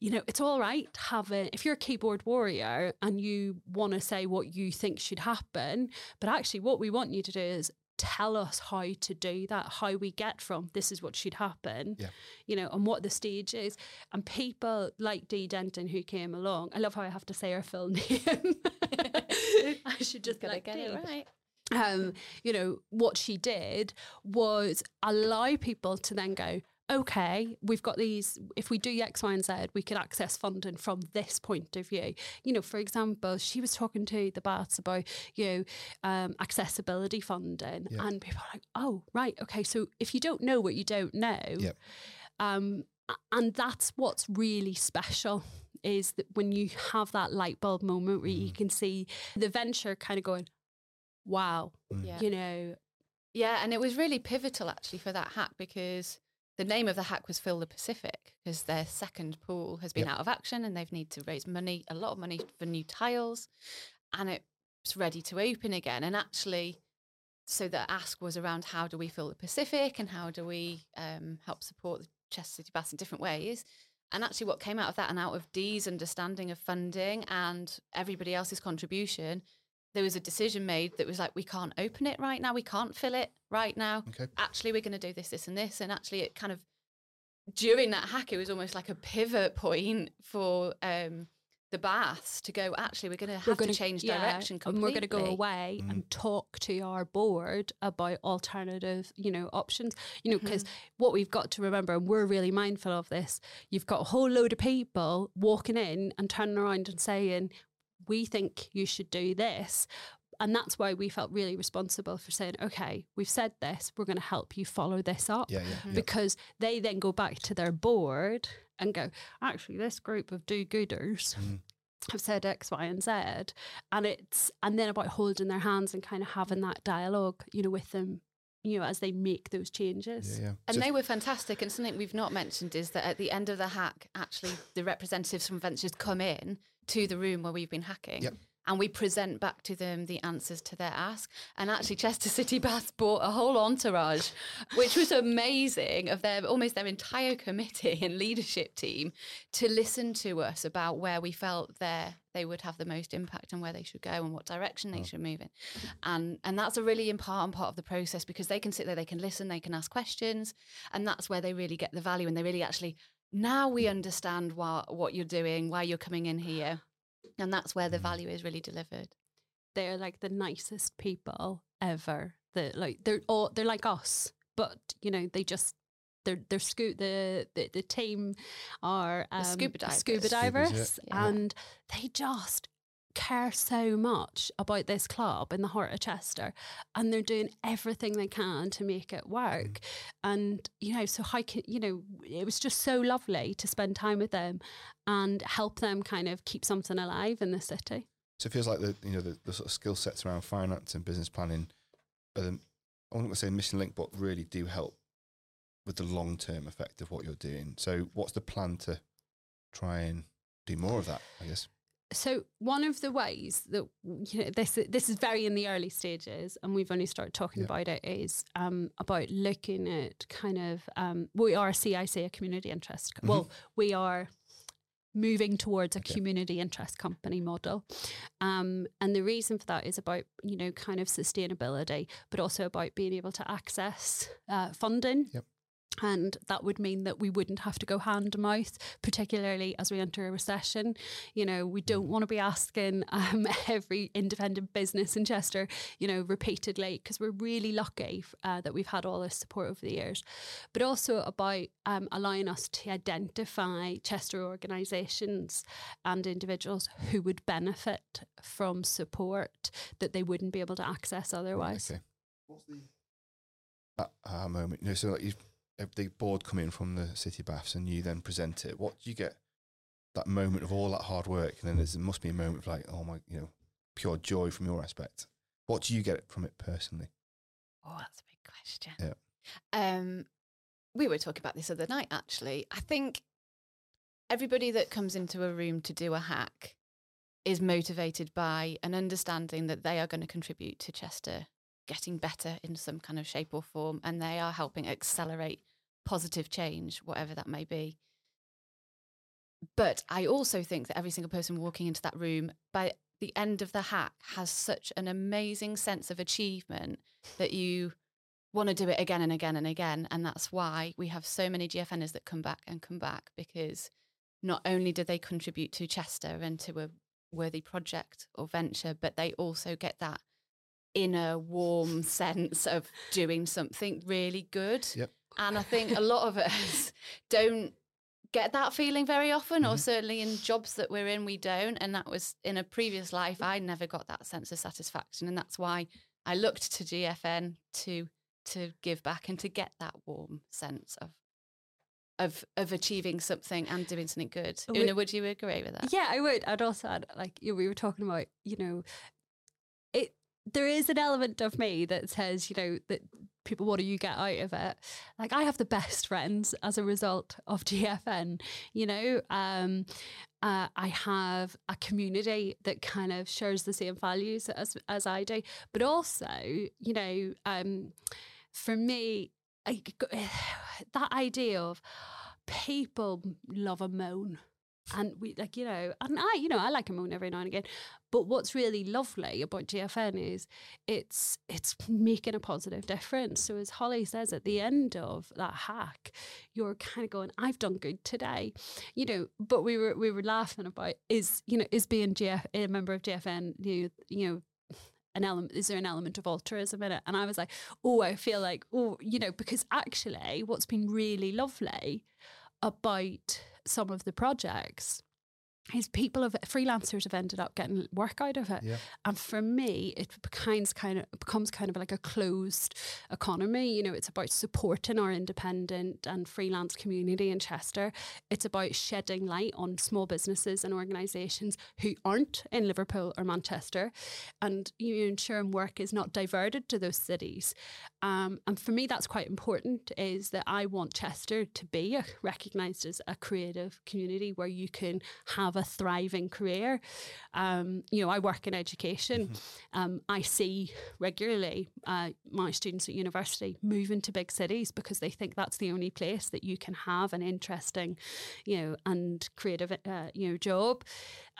you know, it's all right having, if you're a keyboard warrior and you want to say what you think should happen, but actually what we want you to do is tell us how to do that, how we get from this is what should happen, you know, and what the stage is. And people like Dee Denton who came along, I love how I have to say her full name. I should just get it right. You know, what she did was allow people to then go, okay, we've got these, if we do X, Y and Z, we could access funding from this point of view. You know, for example, she was talking to the Baths about, accessibility funding. Yep. And people are like, oh, right, okay, so if you don't know what you don't know, yep. And that's what's really special, is that when you have that light bulb moment where you can see the venture kind of going, wow, yeah. you know. Yeah, and it was really pivotal actually for that hack, because the name of the hack was Fill the Pacific, because their second pool has been yep. out of action and they've need to raise money, a lot of money for new tiles, and it's ready to open again. And actually, so the ask was around how do we fill the Pacific and how do we help support the Chester City Baths in different ways. And actually what came out of that, and out of Dee's understanding of funding and everybody else's contribution, there was a decision made that was like, we can't open it right now. We can't fill it right now. Okay. Actually, we're going to do this, this and this. And actually it kind of, during that hack, it was almost like a pivot point for the Baths to go, actually, we're going to have to change direction completely. And we're going to go away and talk to our board about alternative, options, because what we've got to remember, and we're really mindful of this, you've got a whole load of people walking in and turning around and saying, we think you should do this. And that's why we felt really responsible for saying, okay, we've said this, we're going to help you follow this up. Yeah. Because they then go back to their board and go, actually, this group of do-gooders have said X, Y, and Z. And then about holding their hands and kind of having that dialogue, with them, as they make those changes. Yeah. And so they were fantastic. And something we've not mentioned is that at the end of the hack, actually, the representatives from Ventures come in to the room where we've been hacking. Yep. And we present back to them the answers to their ask. And actually Chester City Baths bought a whole entourage, which was amazing, of almost their entire committee and leadership team to listen to us about where we felt they would have the most impact and where they should go and what direction they should move in. And that's a really important part of the process, because they can sit there, they can listen, they can ask questions. And that's where they really get the value, and they really actually, now we understand what you're doing, why you're coming in here. And that's where the value is really delivered. They're like the nicest people ever. They're like us, but they just the team are scuba divers, yeah. And they just care so much about this club in the heart of Chester, and they're doing everything they can to make it work. And so how can it was just so lovely to spend time with them and help them kind of keep something alive in the city. So it feels like the sort of skill sets around finance and business planning are I wouldn't say missing link, but really do help with the long term effect of what you're doing. So what's the plan to try and do more of that, I guess? So one of the ways that this is very in the early stages, and we've only started talking about it, is about looking at kind of we are a CIC, a community interest. Well, we are moving towards a community interest company model, and the reason for that is about kind of sustainability, but also about being able to access funding. Yep. And that would mean that we wouldn't have to go hand to mouth, particularly as we enter a recession. We don't want to be asking every independent business in Chester, repeatedly, because we're really lucky that we've had all this support over the years. But also about allowing us to identify Chester organisations and individuals who would benefit from support that they wouldn't be able to access otherwise. Okay. What's the moment? So like you've the board come in from the City Baths and you then present it, what do you get? That moment of all that hard work, and then there must be a moment of like, oh my, pure joy from your aspect. What do you get from it personally? Oh, that's a big question. Yeah. We were talking about this other night, actually. I think everybody that comes into a room to do a hack is motivated by an understanding that they are going to contribute to Chester getting better in some kind of shape or form, and they are helping accelerate positive change, whatever that may be. But I also think that every single person walking into that room by the end of the hack has such an amazing sense of achievement that you want to do it again and again and again. And that's why we have so many GFNers that come back, because not only do they contribute to Chester and to a worthy project or venture, but they also get that inner warm sense of doing something really good. Yep. And I think a lot of us don't get that feeling very often, or certainly in jobs that we're in, we don't. And that was in a previous life, I never got that sense of satisfaction. And that's why I looked to GFN to give back and to get that warm sense of achieving something and doing something good. Una, would you agree with that? Yeah, I would. I'd also add, like we were talking about, you know, there is an element of me that says, you know, that people, what do you get out of it? Like, I have the best friends as a result of GFN, you know. I have a community that kind of shares the same values as I do. But also, you know, for me, that idea of people love a moan. And we, like, you know, and I, you know, I like a moan every now and again. But what's really lovely about GFN is it's making a positive difference. So as Holly says, at the end of that hack, you're kind of going, I've done good today, you know. But we were laughing about is being a member of GFN, you know. An element, is there an element of altruism in it? And I was like, I feel like, you know, because actually what's been really lovely about some of the projects is freelancers have ended up getting work out of it. Yeah. And for me, it becomes kind of like a closed economy. You know, it's about supporting our independent and freelance community in Chester. It's about shedding light on small businesses and organisations who aren't in Liverpool or Manchester, and ensuring work is not diverted to those cities. And for me, that's quite important, is that I want Chester to be recognised as a creative community where you can have a thriving career. You know, I work in education. I see regularly my students at university moving to big cities because they think that's the only place that you can have an interesting, you know, and creative, you know, job.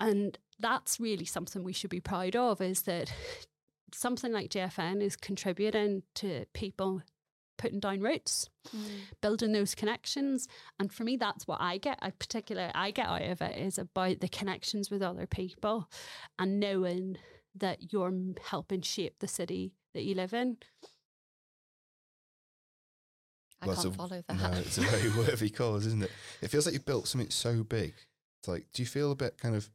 And that's really something we should be proud of, is that something like GFN is contributing to people putting down roots, building those connections. And for me, that's what I get. I get out of it is about the connections with other people and knowing that you're helping shape the city that you live in. I can't follow that. No, it's a very worthy cause, isn't it? It feels like you've built something so big. It's like, do you feel a bit kind of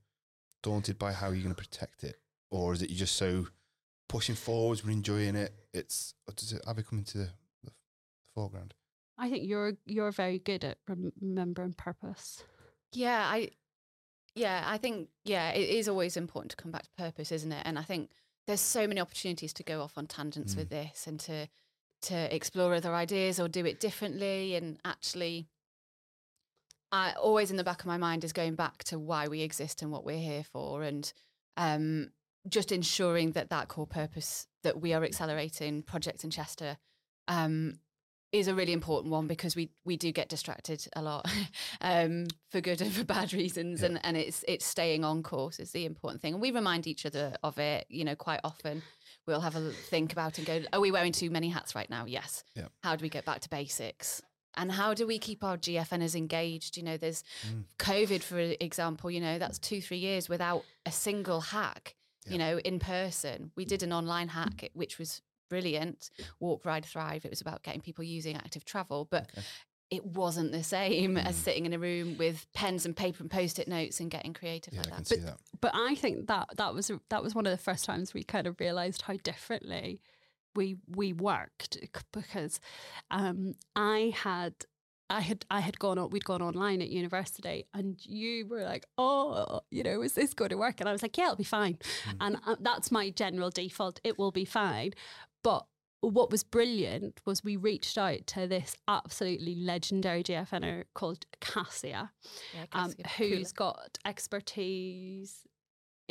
daunted by how you're going to protect it? Or is it you're just so pushing forwards, we're enjoying it? Does it ever come into the foreground? I think you're very good at remembering purpose. I think it is always important to come back to purpose, isn't it? And I think there's so many opportunities to go off on tangents with this and to explore other ideas or do it differently. And actually, always in the back of my mind is going back to why we exist and what we're here for, and just ensuring that core purpose that we are accelerating projects in Chester is a really important one, because we do get distracted a lot for good and for bad reasons. Yeah. And it's staying on course is the important thing. And we remind each other of it, you know, quite often. We'll have a think about and go, are we wearing too many hats right now? Yes. Yeah. How do we get back to basics? And how do we keep our GFNers engaged? You know, there's COVID, for example, you know, that's 2-3 years without a single hack. Yeah. You know, in person, we did an online hack, which was brilliant. Walk, Ride, Thrive. It was about getting people using active travel, but it wasn't the same as sitting in a room with pens and paper and Post-it notes and getting creative like that. But I think that was one of the first times we kind of realised how differently we worked, because I had gone on. We'd gone online at university, and you were like, you know, is this going to work? And I was like, yeah, it'll be fine. And that's my general default. It will be fine. But what was brilliant was we reached out to this absolutely legendary GFNer called Cassia, who's got expertise.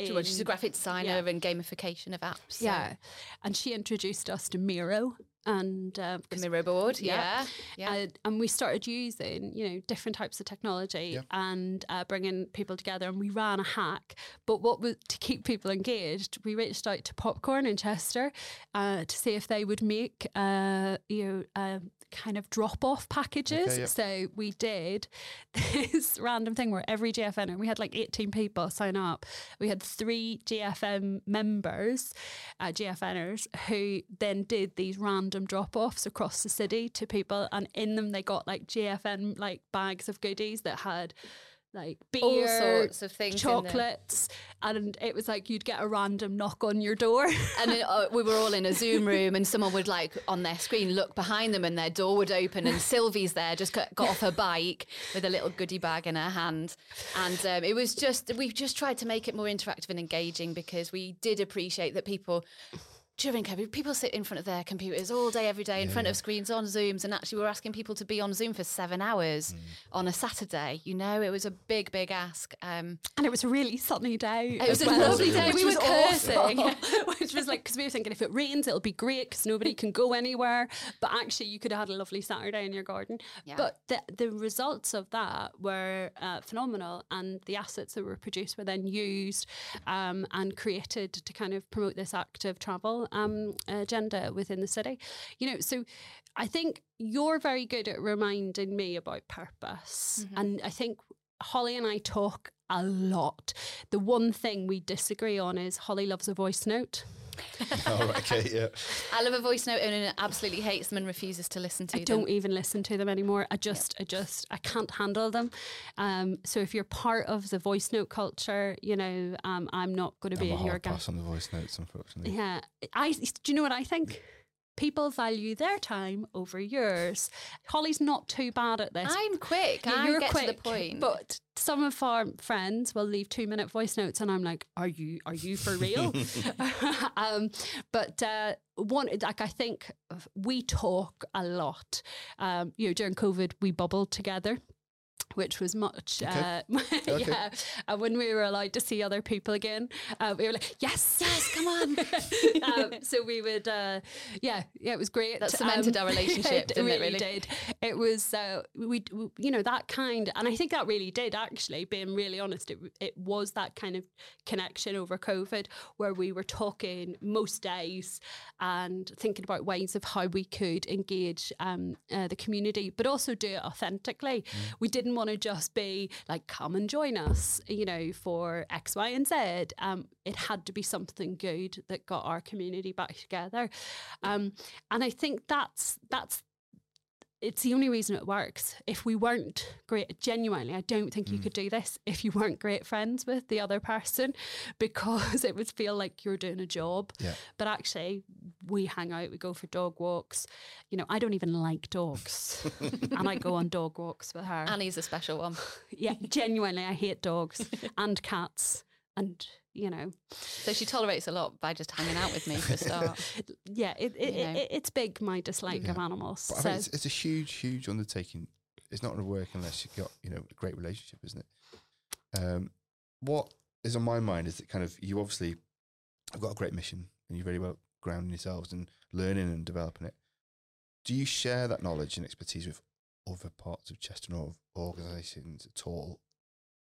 She's a graphic designer and gamification of apps. So. Yeah. And she introduced us to Miro. And the Miro board, and we started using, you know, different types of technology and bringing people together, and we ran a hack. But what was to keep people engaged, we reached out to Popcorn in Chester to see if they would make kind of drop-off packages. Okay, yep. So we did this random thing where every GFN, and we had like 18 people sign up. We had 3 GFN members, GFNers, who then did these random drop-offs across the city to people, and in them they got like GFN like bags of goodies that had like beer, all sorts of things, chocolates, and it was like you'd get a random knock on your door. And then, we were all in a Zoom room, and someone would like on their screen look behind them, and their door would open, and Sylvie's there, just got off her bike with a little goodie bag in her hand. And it was just, we just tried to make it more interactive and engaging, because we did appreciate that people during COVID, people sit in front of their computers all day, every day, in front of screens, on Zooms, and actually we're asking people to be on Zoom for 7 hours on a Saturday. You know, it was a big, big ask. And it was a really sunny day. It was a lovely day. We were cursing, which was like, because we were thinking if it rains, it'll be great because nobody can go anywhere. But actually, you could have had a lovely Saturday in your garden. Yeah. But the results of that were phenomenal, and the assets that were produced were then used and created to kind of promote this active travel agenda within the city. You know, so I think you're very good at reminding me about purpose. Mm-hmm. And I think Holly and I talk a lot. The one thing we disagree on is Holly loves a voice note. Oh, okay, yeah. I love a voice note and absolutely hates them and refuses to listen to them. I don't even listen to them anymore. I can't handle them. So if you're part of the voice note culture, you know, I'm not going to be in your gang. I'm a hard pass on the voice notes, unfortunately. Yeah. Do you know what I think? People value their time over yours. Holly's not too bad at this. I'm quick. You're quick, to the point. But some of our friends will leave 2-minute voice notes, and I'm like, "Are you for real?" I think we talk a lot. You know, during COVID, we bubbled together, which was much, yeah. And when we were allowed to see other people again, we were like, yes, come on. So we would, it was great. That cemented our relationship, didn't it really? Did. It was, we you know, that kind, and I think that really did actually, being really honest, it was that kind of connection over COVID where we were talking most days and thinking about ways of how we could engage the community, but also do it authentically. Mm. We didn't want to just be like, come and join us, you know, for X, Y, and Z. It had to be something good that got our community back together. And I think that's it's the only reason it works. If we weren't great, genuinely, I don't think you could do this if you weren't great friends with the other person, because it would feel like you're doing a job. Yeah. But actually, we hang out, we go for dog walks. You know, I don't even like dogs. And I go on dog walks with her. Annie's a special one. Yeah, genuinely, I hate dogs and cats and... you know, so she tolerates a lot by just hanging out with me for a start. Yeah, it's big, my dislike of animals. But so. I mean, it's a huge undertaking. It's not going to work unless you've got, you know, a great relationship, isn't it? What is on my mind is that kind of you obviously have got a great mission and you're very well grounding yourselves and learning and developing it. Do you share that knowledge and expertise with other parts of Chester or organisations at all?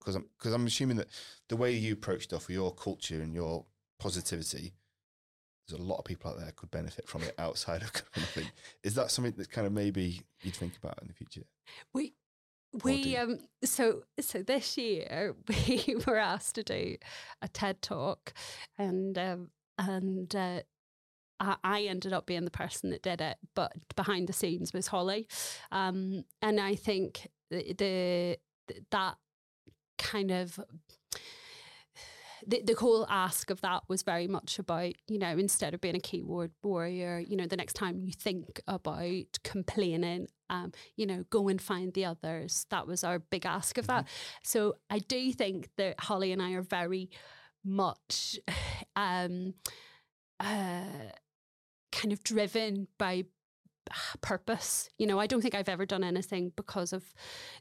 Because I'm assuming that the way you approach stuff, your culture and your positivity, there's a lot of people out there could benefit from it outside of Good for Nothing. Is that something that kind of maybe you'd think about in the future? So this year we were asked to do a TED Talk, and I ended up being the person that did it, but behind the scenes was Holly, and I think that. Kind of the whole ask of that was very much about, you know, instead of being a keyboard warrior, you know, the next time you think about complaining, you know, go and find the others. That was our big ask of that. So I do think that Holly and I are very much kind of driven by purpose. You know, I don't think I've ever done anything because of,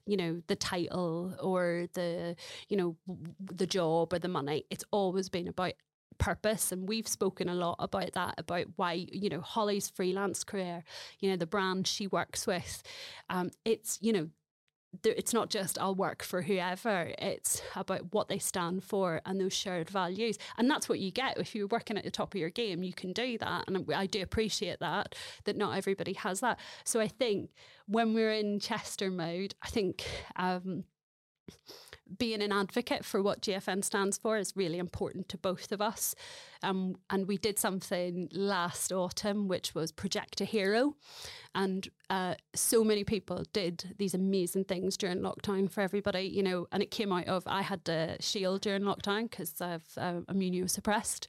you know, the title or the, you know, the job or the money. It's always been about purpose, and we've spoken a lot about that, about why, you know, Holly's freelance career, you know, the brand she works with, it's, you know, it's not just I'll work for whoever, it's about what they stand for and those shared values. And that's what you get. If you're working at the top of your game, you can do that. And I do appreciate that not everybody has that. So I think when we're in Chester mode, I think being an advocate for what GFN stands for is really important to both of us. And we did something last autumn, which was Project a Hero. And so many people did these amazing things during lockdown for everybody, you know, and it came out of, I had to shield during lockdown because I'm immunosuppressed.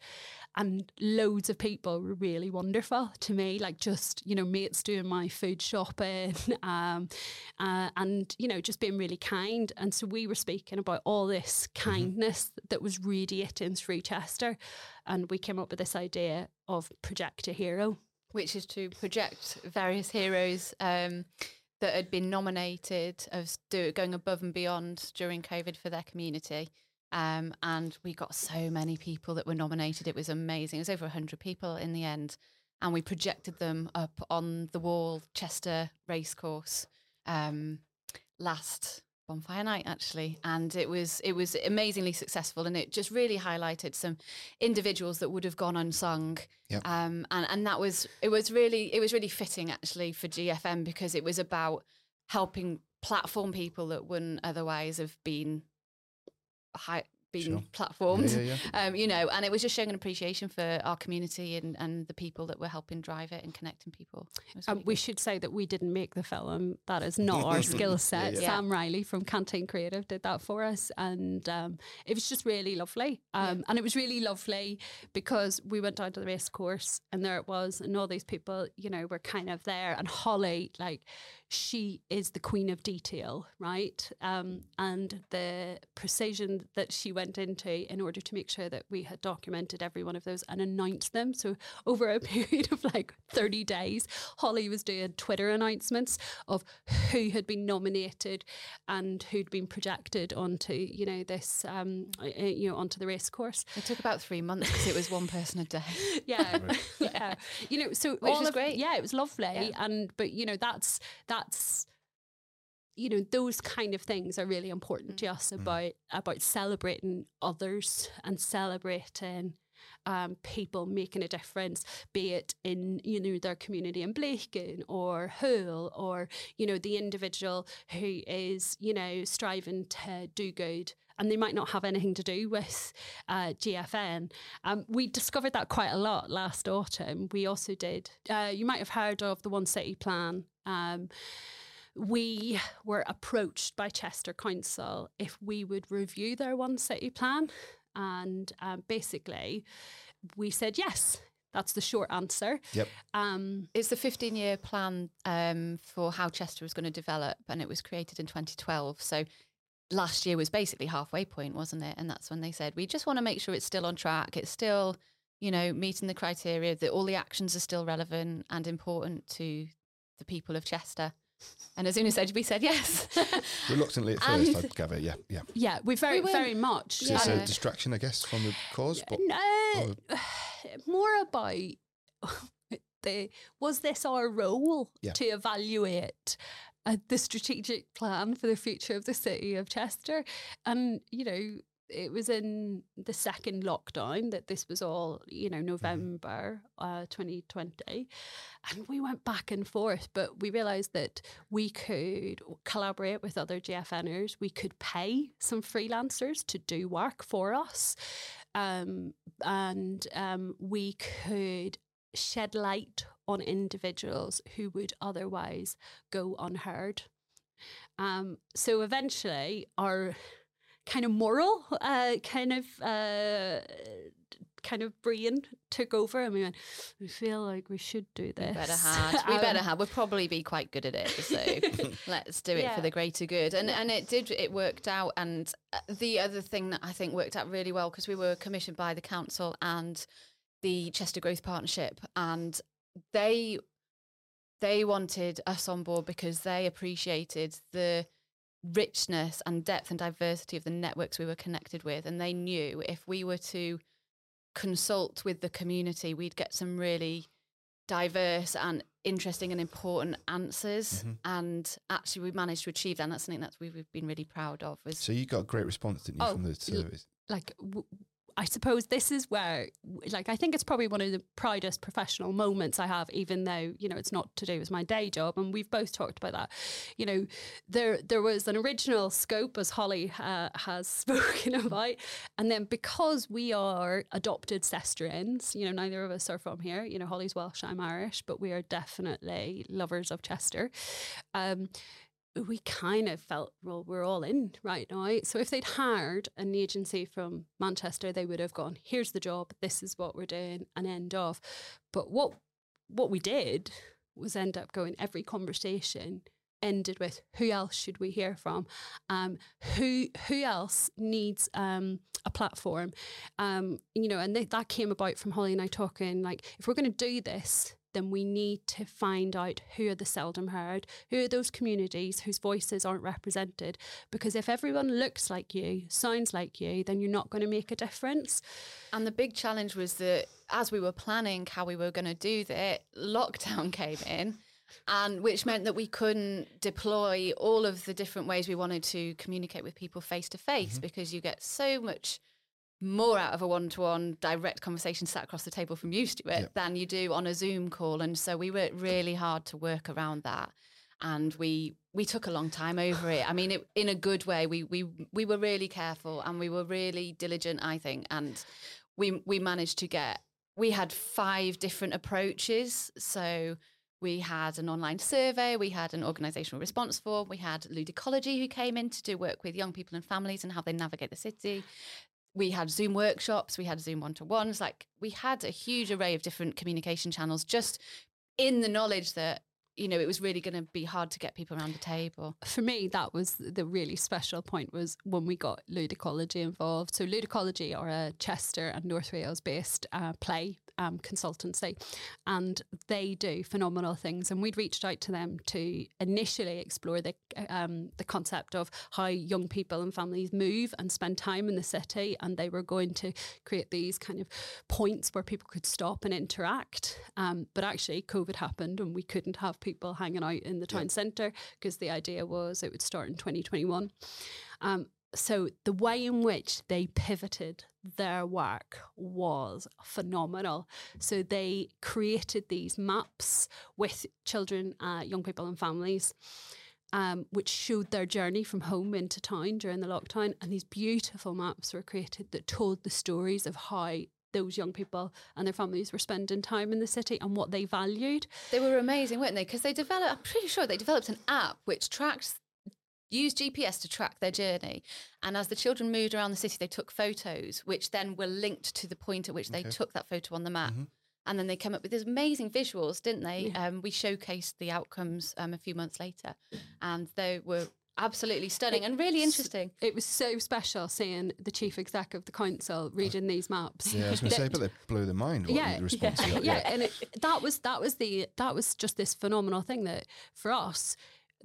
And loads of people were really wonderful to me, like just, you know, mates doing my food shopping and, you know, just being really kind. And so we were speaking about all this kindness that was radiating through Chester. And we came up with this idea of Project a Hero, which is to project various heroes that had been nominated as going above and beyond during COVID for their community. And we got so many people that were nominated. It was amazing. It was over 100 people in the end. And we projected them up on the wall, Chester Racecourse, last bonfire night, actually. And it was amazingly successful. And it just really highlighted some individuals that would have gone unsung. Yep. And that was, it was really fitting, actually, for GFM, because it was about helping platform people that wouldn't otherwise have been platformed, yeah. You know, and it was just showing an appreciation for our community and the people that were helping drive it and connecting people. Really we should say that we didn't make the film. That is not our skill set. Yeah. Sam Riley from Canteen Creative did that for us, and it was just really lovely. And it was really lovely because we went down to the race course and there it was, and all these people, you know, were kind of there. And Holly, like, she is the queen of detail, right? And the precision that she went into in order to make sure that we had documented every one of those and announced them. So over a period of like 30 days, Holly was doing Twitter announcements of who had been nominated and who'd been projected onto, you know, this, you know, onto the race course. It took about 3 months because it was one person a day. Yeah. Right. Yeah. You know, so which was great. Yeah, it was lovely. Yeah. But you know, that's you know, those kind of things are really important to us about celebrating others and celebrating people making a difference, be it in, you know, their community in Blaken or Hull, or, you know, the individual who is, you know, striving to do good. And they might not have anything to do with GFN. We discovered that quite a lot last autumn. We also did, you might have heard of the One City Plan. We were approached by Chester Council if we would review their One City Plan. And basically, we said yes. That's the short answer. Yep. It's the 15-year plan for how Chester was going to develop, and it was created in 2012. So last year was basically halfway point, wasn't it? And that's when they said, we just want to make sure it's still on track. It's still, you know, meeting the criteria, that all the actions are still relevant and important to the people of Chester. And as soon as we said yes. Reluctantly at first, I'd gather, yeah. Yeah, we very much. So it's a distraction, I guess, from the cause? But no, more about... was this our role to evaluate the strategic plan for the future of the city of Chester? And, you know, it was in the second lockdown that this was all, you know, November 2020. And we went back and forth, but we realised that we could collaborate with other GFNers. We could pay some freelancers to do work for us. And we could shed light on individuals who would otherwise go unheard. So eventually our... kind of moral, kind of brain took over, and we went, we feel like we should do this. We better have. We'll probably be quite good at it, so let's do it for the greater good. And it did. It worked out. And the other thing that I think worked out really well, because we were commissioned by the council and the Chester Growth Partnership, and they wanted us on board because they appreciated the richness and depth and diversity of the networks we were connected with, and they knew if we were to consult with the community, we'd get some really diverse and interesting and important answers, mm-hmm. and actually we managed to achieve that, and that's something that we've been really proud of. So you got a great response, didn't you, from the service? I suppose this is where, I think it's probably one of the proudest professional moments I have, even though, it's not to do with my day job. And we've both talked about that. There was an original scope, as Holly has spoken about. And then because we are adopted Cestrians, neither of us are from here. Holly's Welsh, I'm Irish, but we are definitely lovers of Chester. We kind of felt, well, we're all in right now. So if they'd hired an agency from Manchester, they would have gone, here's the job, this is what we're doing, and end of. But what we did was end up going, every conversation ended with, who else should we hear from? Who else needs a platform? And that came about from Holly and I talking, if we're going to do this, then we need to find out who are the seldom heard, who are those communities whose voices aren't represented. Because if everyone looks like you, sounds like you, then you're not going to make a difference. And the big challenge was that as we were planning how we were going to do that, lockdown came in, and which meant that we couldn't deploy all of the different ways we wanted to communicate with people face to face, because you get so much more out of a one-to-one direct conversation sat across the table from you, Stuart, than you do on a Zoom call. And so we worked really hard to work around that. And we took a long time over it. I mean, in a good way, we were really careful and we were really diligent, I think. And we managed to we had 5 different approaches. So we had an online survey, we had an organisational response form, we had Ludicology who came in to do work with young people and families and how they navigate the city. We had Zoom workshops, we had Zoom one-to-ones, we had a huge array of different communication channels, just in the knowledge that, it was really going to be hard to get people around the table. For me, that was the really special point, was when we got Ludicology involved. So Ludicology are a Chester and North Wales based play consultancy, and they do phenomenal things, and we'd reached out to them to initially explore the concept of how young people and families move and spend time in the city, and they were going to create these kind of points where people could stop and interact, but actually COVID happened and we couldn't have people hanging out in the town centre, because the idea was it would start in 2021. So the way in which they pivoted their work was phenomenal. So they created these maps with children, young people and families, which showed their journey from home into town during the lockdown. And these beautiful maps were created that told the stories of how those young people and their families were spending time in the city and what they valued. They were amazing, weren't they? Because I'm pretty sure they developed an app which used GPS to track their journey. And as the children moved around the city, they took photos, which then were linked to the point at which they took that photo on the map. Mm-hmm. And then they came up with these amazing visuals, didn't they? Yeah. We showcased the outcomes a few months later, and they were absolutely stunning and really interesting. It was so special seeing the chief exec of the council reading these maps. Yeah, I was going to say, but they blew their mind. And that was just this phenomenal thing that for us,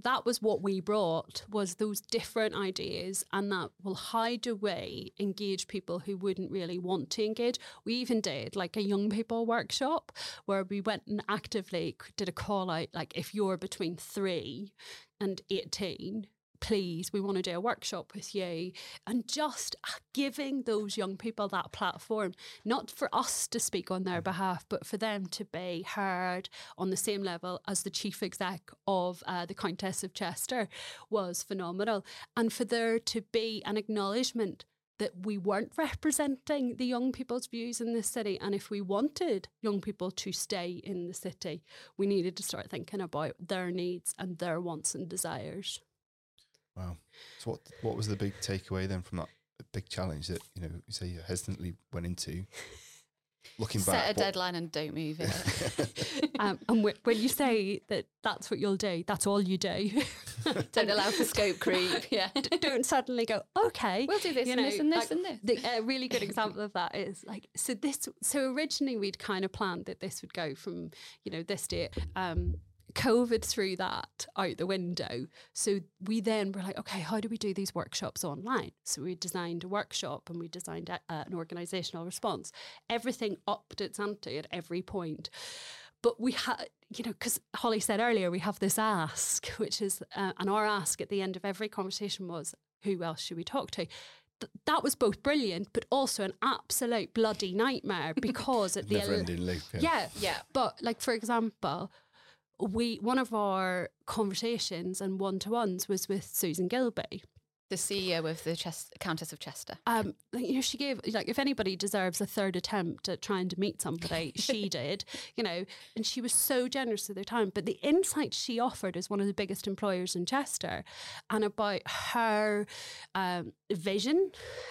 that was what we brought, was those different ideas, and that, how do we engage people who wouldn't really want to engage? We even did a young people workshop where we went and actively did a call out, if you're between 3 and 18, please, we want to do a workshop with you, and just giving those young people that platform, not for us to speak on their behalf, but for them to be heard on the same level as the chief exec of the Countess of Chester, was phenomenal. And for there to be an acknowledgement that we weren't representing the young people's views in this city. And if we wanted young people to stay in the city, we needed to start thinking about their needs and their wants and desires. Wow. So what was the big takeaway then from that big challenge that, you say you hesitantly went into? Looking back, set a deadline and don't move it. And when you say that that's what you'll do, that's all you do. Don't allow for scope creep. Yeah. Don't suddenly go, okay, we'll do this and this. A really good example of that is so originally we'd kind of planned that this would go from, this date, COVID threw that out the window. So we then were okay, how do we do these workshops online? So we designed a workshop and we designed an organisational response. Everything upped its ante at every point. But we had, you know, because Holly said earlier, we have this ask, which is, and our ask at the end of every conversation was, who else should we talk to? That was both brilliant, but also an absolute bloody nightmare because at the never-ending loop. Yeah. But like, for example, one of our conversations and one-to-ones was with Susan Gilby, the CEO of the Countess of Chester. You know, she gave, like, if anybody deserves a third attempt at trying to meet somebody, she did, you know, and she was so generous with their time. But the insight she offered as one of the biggest employers in Chester and about her vision,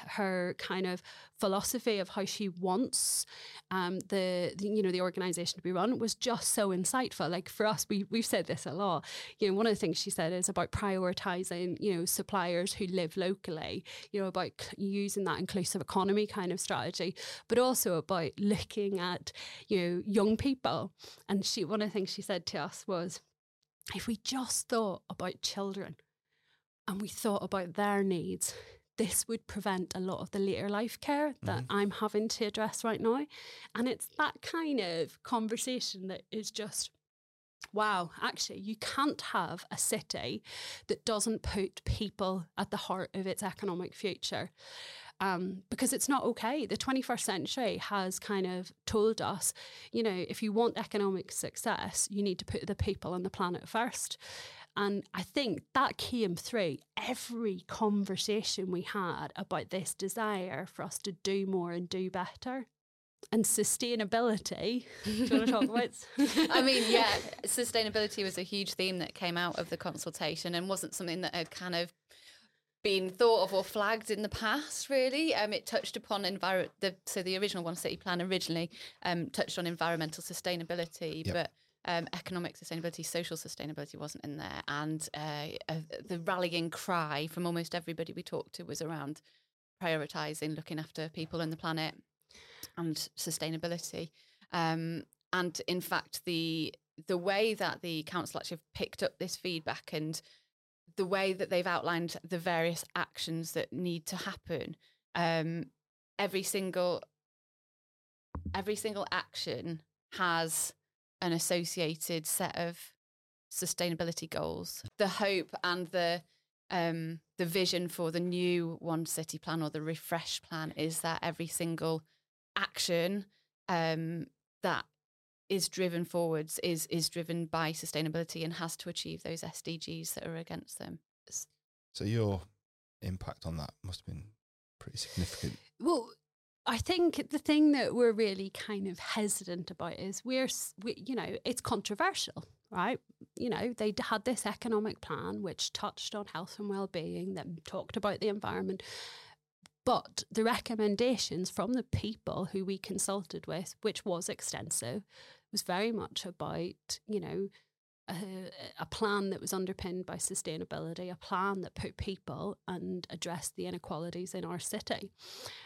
her kind of philosophy of how she wants the organisation to be run was just so insightful. Like for us, we've said this a lot. You know, one of the things she said is about prioritising, you know, suppliers who live locally, you know, about using that inclusive economy kind of strategy, but also about looking at, you know, young people. And one of the things she said to us was, if we just thought about children and we thought about their needs, this would prevent a lot of the later life care that I'm having to address right now. And it's that kind of conversation that is just, wow, actually, you can't have a city that doesn't put people at the heart of its economic future. Because it's not okay. The 21st century has kind of told us, you know, if you want economic success, you need to put the people on the planet first. And I think that came through every conversation we had about this desire for us to do more and do better. And sustainability. Do you want to talk about it? I mean, yeah, sustainability was a huge theme that came out of the consultation and wasn't something that had kind of been thought of or flagged in the past, really. It touched upon the original One City Plan originally touched on environmental sustainability, but economic sustainability, social sustainability wasn't in there. And the rallying cry from almost everybody we talked to was around prioritising, looking after people and the planet and sustainability. And in fact, the way that the council actually picked up this feedback and the way that they've outlined the various actions that need to happen, every single action has an associated set of sustainability goals. The hope and the vision for the new One City Plan or the refresh plan is that every single action that is driven forwards is driven by sustainability and has to achieve those SDGs that are against them. So your impact on that must have been pretty significant. Well, I think the thing that we're really kind of hesitant about is we it's controversial. Right, you know, they had this economic plan which touched on health and well-being, then talked about the environment, but the recommendations from the people who we consulted with, which was extensive, was very much about, you know, a plan that was underpinned by sustainability, a plan that put people and addressed the inequalities in our city.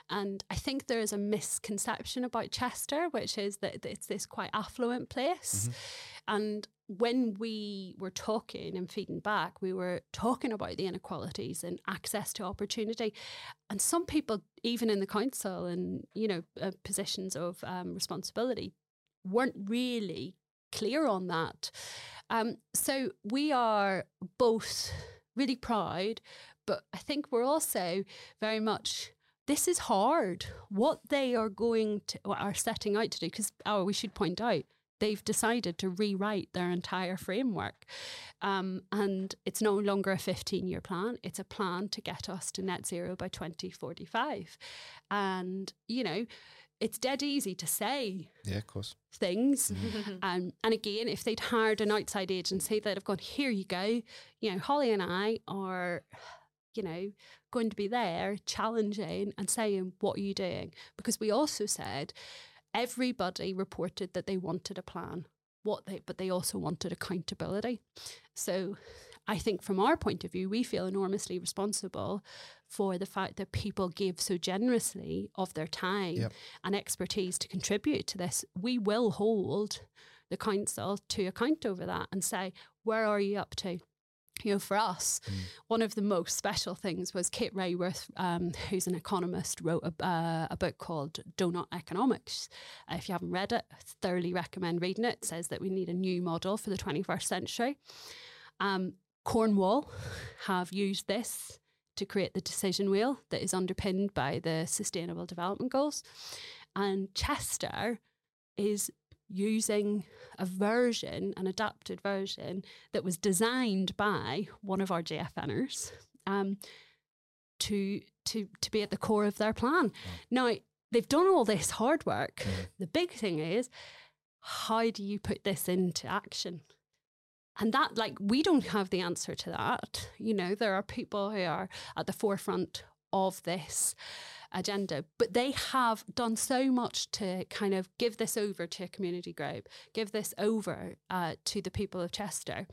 And I think there is a misconception about Chester, which is that it's this quite affluent place. Mm-hmm. And when we were talking and feeding back, we were talking about the inequalities and access to opportunity. And some people, even in the council and, you know, positions of responsibility, weren't really clear on that. So we are both really proud, but I think we're also very much, this is hard, what they are are setting out to do, because we should point out, they've decided to rewrite their entire framework. And it's no longer a 15-year plan. It's a plan to get us to net zero by 2045. And, you know, it's dead easy to say of course. Things. Mm-hmm. And again, if they'd hired an outside agency, they'd have gone, here you go. You know, Holly and I are, you know, going to be there challenging and saying, what are you doing? Because we also said everybody reported that they wanted a plan, but they also wanted accountability. So I think from our point of view, we feel enormously responsible for the fact that people gave so generously of their time and expertise to contribute to this. We will hold the council to account over that and say, where are you up to? you know, for us, one of the most special things was Kate Raworth, who's an economist, wrote a book called Donut Economics. If you haven't read it, I thoroughly recommend reading it. It says that we need a new model for the 21st century. Cornwall have used this to create the decision wheel that is underpinned by the Sustainable Development Goals. And Chester is using a version, an adapted version, that was designed by one of our GFNers to be at the core of their plan. Now, they've done all this hard work. The big thing is, how do you put this into action? And that, like, we don't have the answer to that. You know, there are people who are at the forefront of this agenda, but they have done so much to kind of give this over to a community group, give this over to the people of Chester.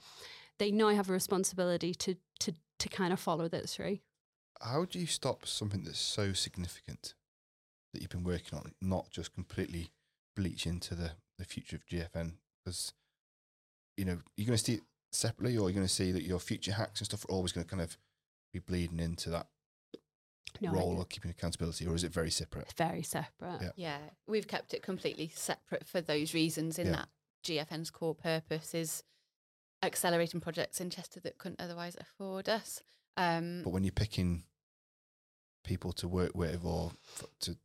They now have a responsibility to kind of follow that through. How do you stop something that's so significant that you've been working on, not just completely bleach into the future of GFN? Because, you know, you're going to see it separately, or you're going to see that your future hacks and stuff are always going to kind of be bleeding into that role or keeping accountability, or is it very separate? Very separate. Yeah. We've kept it completely separate for those reasons, in that GFN's core purpose is accelerating projects in Chester that couldn't otherwise afford us. But when you're picking people to work with or to...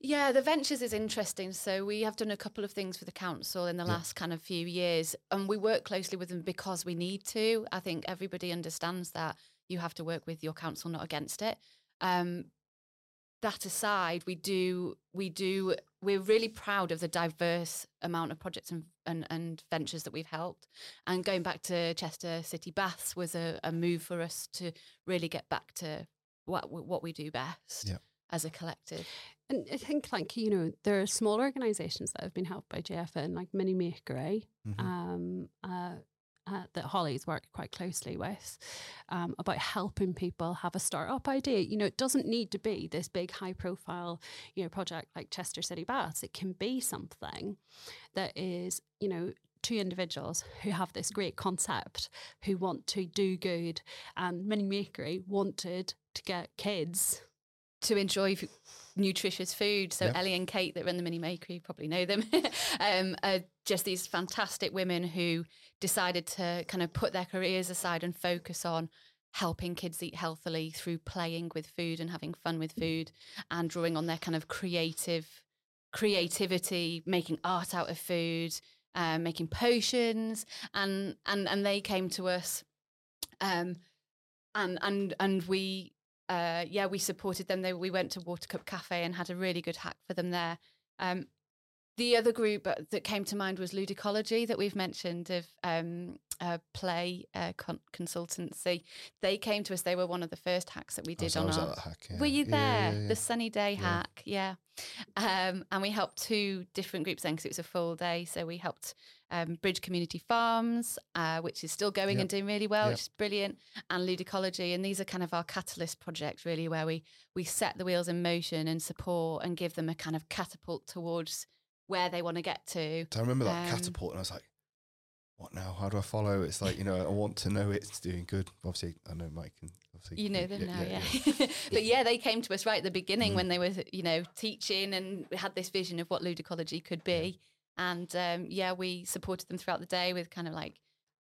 Yeah, the ventures is interesting. So we have done a couple of things for the council in the last kind of few years, and we work closely with them because we need to. I think everybody understands that you have to work with your council, not against it. That aside, we're really proud of the diverse amount of projects and ventures that we've helped. And going back to Chester City Baths was a move for us to really get back to what we do best as a collective. And I think, like, you know, there are small organisations that have been helped by GFN, like Mini Makery, that Holly's worked quite closely with, about helping people have a start-up idea. You know, it doesn't need to be this big high-profile, you know, project like Chester City Baths. It can be something that is, you know, two individuals who have this great concept, who want to do good. And Mini Makery wanted to get kids to enjoy nutritious food. So Ellie and Kate that run the Mini Makery, you probably know them, are just these fantastic women who decided to kind of put their careers aside and focus on helping kids eat healthily through playing with food and having fun with food and drawing on their kind of creativity, making art out of food, making potions. And they came to us and we... we supported them. We went to Watercup Cafe and had a really good hack for them there. The other group that came to mind was Ludicology, that we've mentioned, of play consultancy. They came to us. They were one of the first hacks that we did on our... Hack, yeah. Were you there? Yeah. The sunny day hack, and we helped two different groups then because it was a full day. So we helped Bridge Community Farms, which is still going and doing really well, which is brilliant, and Ludicology. And these are kind of our catalyst projects, really, where we set the wheels in motion and support and give them a kind of catapult towards where they want to get to. I remember that catapult, and I was like, what now? How do I follow? It's like, you know, I want to know it's doing good. Obviously, I know Mike and obviously... You know them now, yeah. But yeah, they came to us right at the beginning when they were, you know, teaching and had this vision of what Ludicology could be. And we supported them throughout the day with kind of like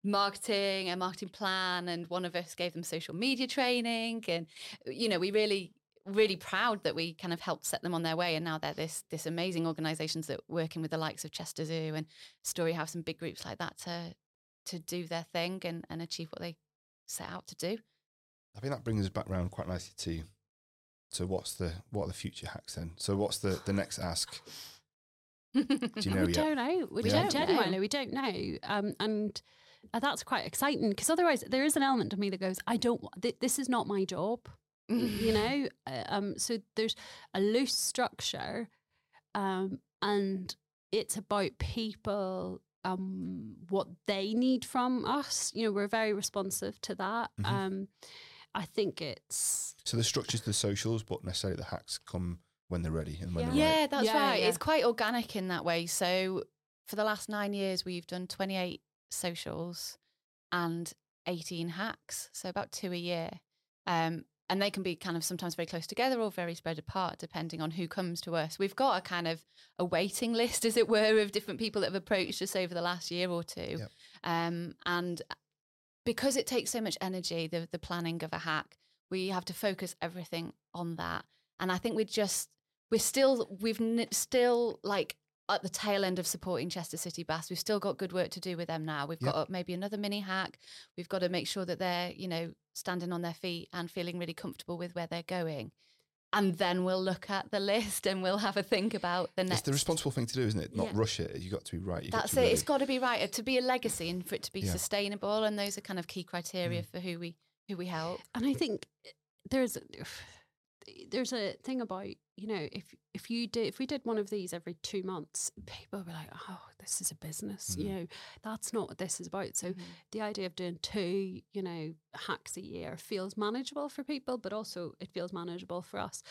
marketing, a marketing plan. And one of us gave them social media training. And, you know, we really... really proud that we kind of helped set them on their way, and now they're this amazing organisations that working with the likes of Chester Zoo and Storyhouse and big groups like that to do their thing and achieve what they set out to do. I think that brings us back round quite nicely to what are the future hacks then? So what's the next ask? Do you know? We don't know. And that's quite exciting, because otherwise there is an element of me that goes, I don't... this is not my job. You know, so there's a loose structure, and it's about people, what they need from us. You know, we're very responsive to that. I think it's... So the structure's the socials, but necessarily the hacks come when they're ready and when they're right. Yeah, that's right. Yeah. It's quite organic in that way. So for the last 9 years, we've done 28 socials and 18 hacks, so about two a year. And they can be kind of sometimes very close together or very spread apart, depending on who comes to us. We've got a kind of a waiting list, as it were, of different people that have approached us over the last year or two. Yep. And because it takes so much energy, the planning of a hack, we have to focus everything on that. And I think we're still like at the tail end of supporting Chester City Baths. We've still got good work to do with them now. We've got maybe another mini hack. We've got to make sure that they're, standing on their feet and feeling really comfortable with where they're going. And then we'll look at the list and we'll have a think about the next. It's the responsible thing to do, isn't it? Not rush it. You've got to be right. That's it. Really... It's got to be right. To be a legacy and for it to be sustainable. And those are kind of key criteria for who we help. And I think there's a thing about, if we did one of these every 2 months, people would be like, oh, this is a business, that's not what this is about. So the idea of doing two, hacks a year feels manageable for people, but also it feels manageable for us.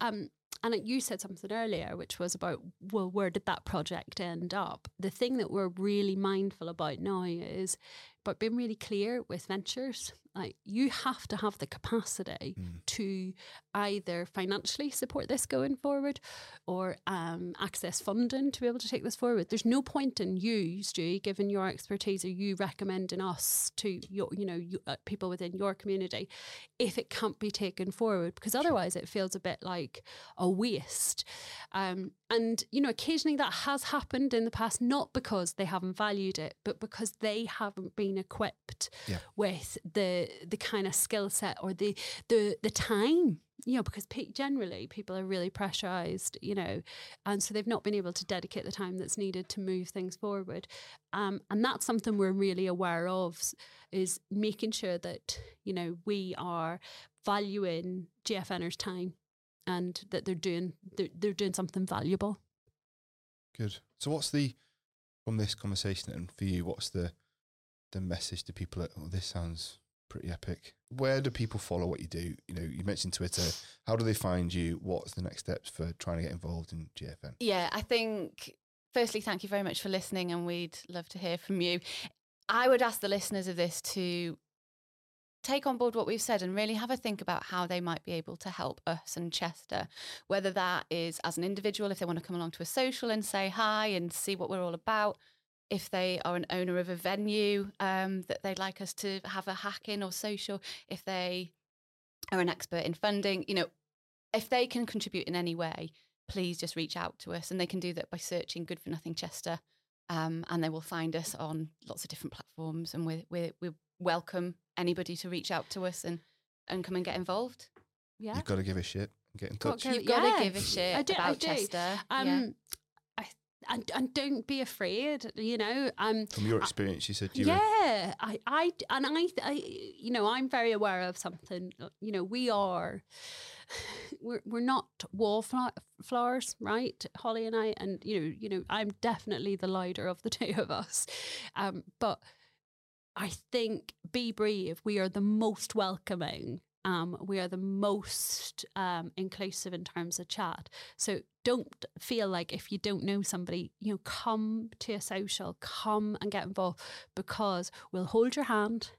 And you said something earlier, which was about, well, where did that project end up? The thing that we're really mindful about now is about being really clear with ventures. Like, you have to have the capacity to either financially support this going forward or access funding to be able to take this forward. There's no point in you, Stu, given your expertise or you recommending us to your people within your community if it can't be taken forward, because otherwise it feels a bit like a waste. And occasionally that has happened in the past, not because they haven't valued it, but because they haven't been equipped with the kind of skill set or the time, because generally people are really pressurized, and so they've not been able to dedicate the time that's needed to move things forward. And that's something we're really aware of, is making sure that, we are valuing GFNers' time and that they're doing something valuable. Good. So what's from this conversation and for you, what's the message to people that, oh, this sounds pretty epic? Where do people follow what you do? You mentioned Twitter. How do they find you? What's the next steps for trying to get involved in GFN? Yeah, I think, firstly, thank you very much for listening, and we'd love to hear from you. I would ask the listeners of this to take on board what we've said and really have a think about how they might be able to help us and Chester, whether that is as an individual, if they want to come along to a social and say hi and see what we're all about, if they are an owner of a venue that they'd like us to have a hack in or social, if they are an expert in funding, if they can contribute in any way, please just reach out to us. And they can do that by searching Good for Nothing Chester, and they will find us on lots of different platforms, and we welcome anybody to reach out to us and come and get involved. Yeah, you've got to give a shit and get in touch. You've got to give a shit about Chester. And don't be afraid, From your experience, you said you were... I'm very aware of something. We're not wallflowers, right? Holly and I, and I'm definitely the louder of the two of us. But I think be brave. We are the most welcoming. We are the most inclusive in terms of chat. So don't feel like if you don't know somebody, come to a social, come and get involved, because we'll hold your hand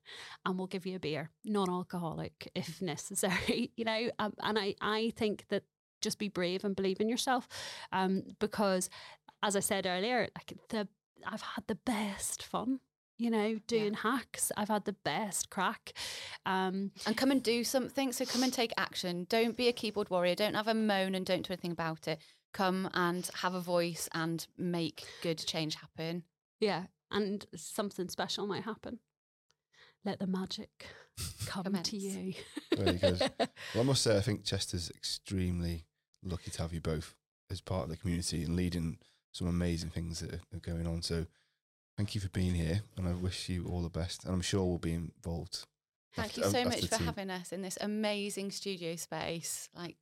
and we'll give you a beer, non-alcoholic if necessary, And I think that just be brave and believe in yourself, because, as I said earlier, I've had the best fun. Doing hacks. I've had the best crack. And come and do something. So come and take action. Don't be a keyboard warrior. Don't have a moan and don't do anything about it. Come and have a voice and make good change happen. Yeah. And something special might happen. Let the magic come to you. Very good. Well, I must say, I think Chester's extremely lucky to have you both as part of the community and leading some amazing things that are going on. So thank you for being here, and I wish you all the best. And I'm sure we'll be involved. Thank you so much for having us in this amazing studio space. Like,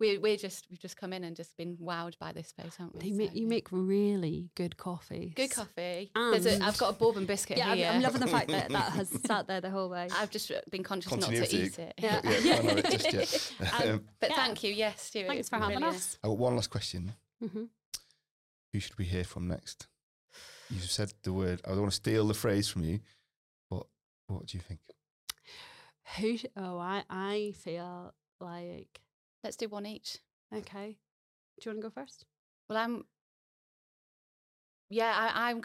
we've just come in and just been wowed by this space, haven't we? You make really good coffee. Good coffee. And I've got a bourbon biscuit here. Yeah, I'm loving the fact that has sat there the whole way. I've just been conscious not to eat it. But thank you. Yes, Stuart. Thanks for having us. I've got one last question. Mm-hmm. Who should we hear from next? You've said the word. I don't want to steal the phrase from you, but What do you think? I feel like... Let's do one each. Okay. Do you want to go first? Well, I'm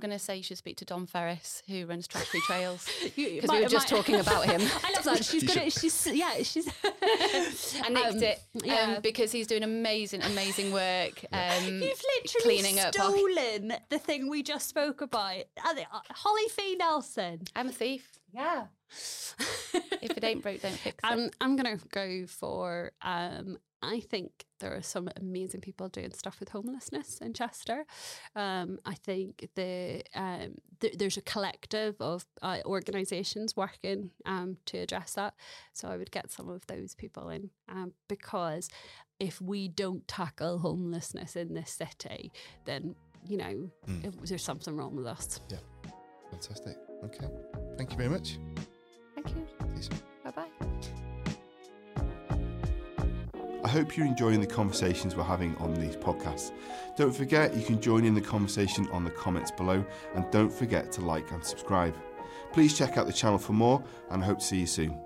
gonna say you should speak to Don Ferris, who runs Trashy Trails, because we were just talking about him. I love that. She's I nicked it because he's doing amazing work. You've literally stolen the thing we just spoke about. Holly Fee Nelson. I'm a thief. Yeah. If it ain't broke, don't fix it. I'm gonna go for. I think there are some amazing people doing stuff with homelessness in Chester. I think there's a collective of organisations working to address that. So I would get some of those people in because if we don't tackle homelessness in this city, then, you know, there's something wrong with us. Yeah, fantastic. Okay. Thank you very much. Thank you. See you soon. Bye-bye. I hope you're enjoying the conversations we're having on these podcasts. Don't forget you can join in the conversation on the comments below, and don't forget to like and subscribe. Please check out the channel for more, and I hope to see you soon.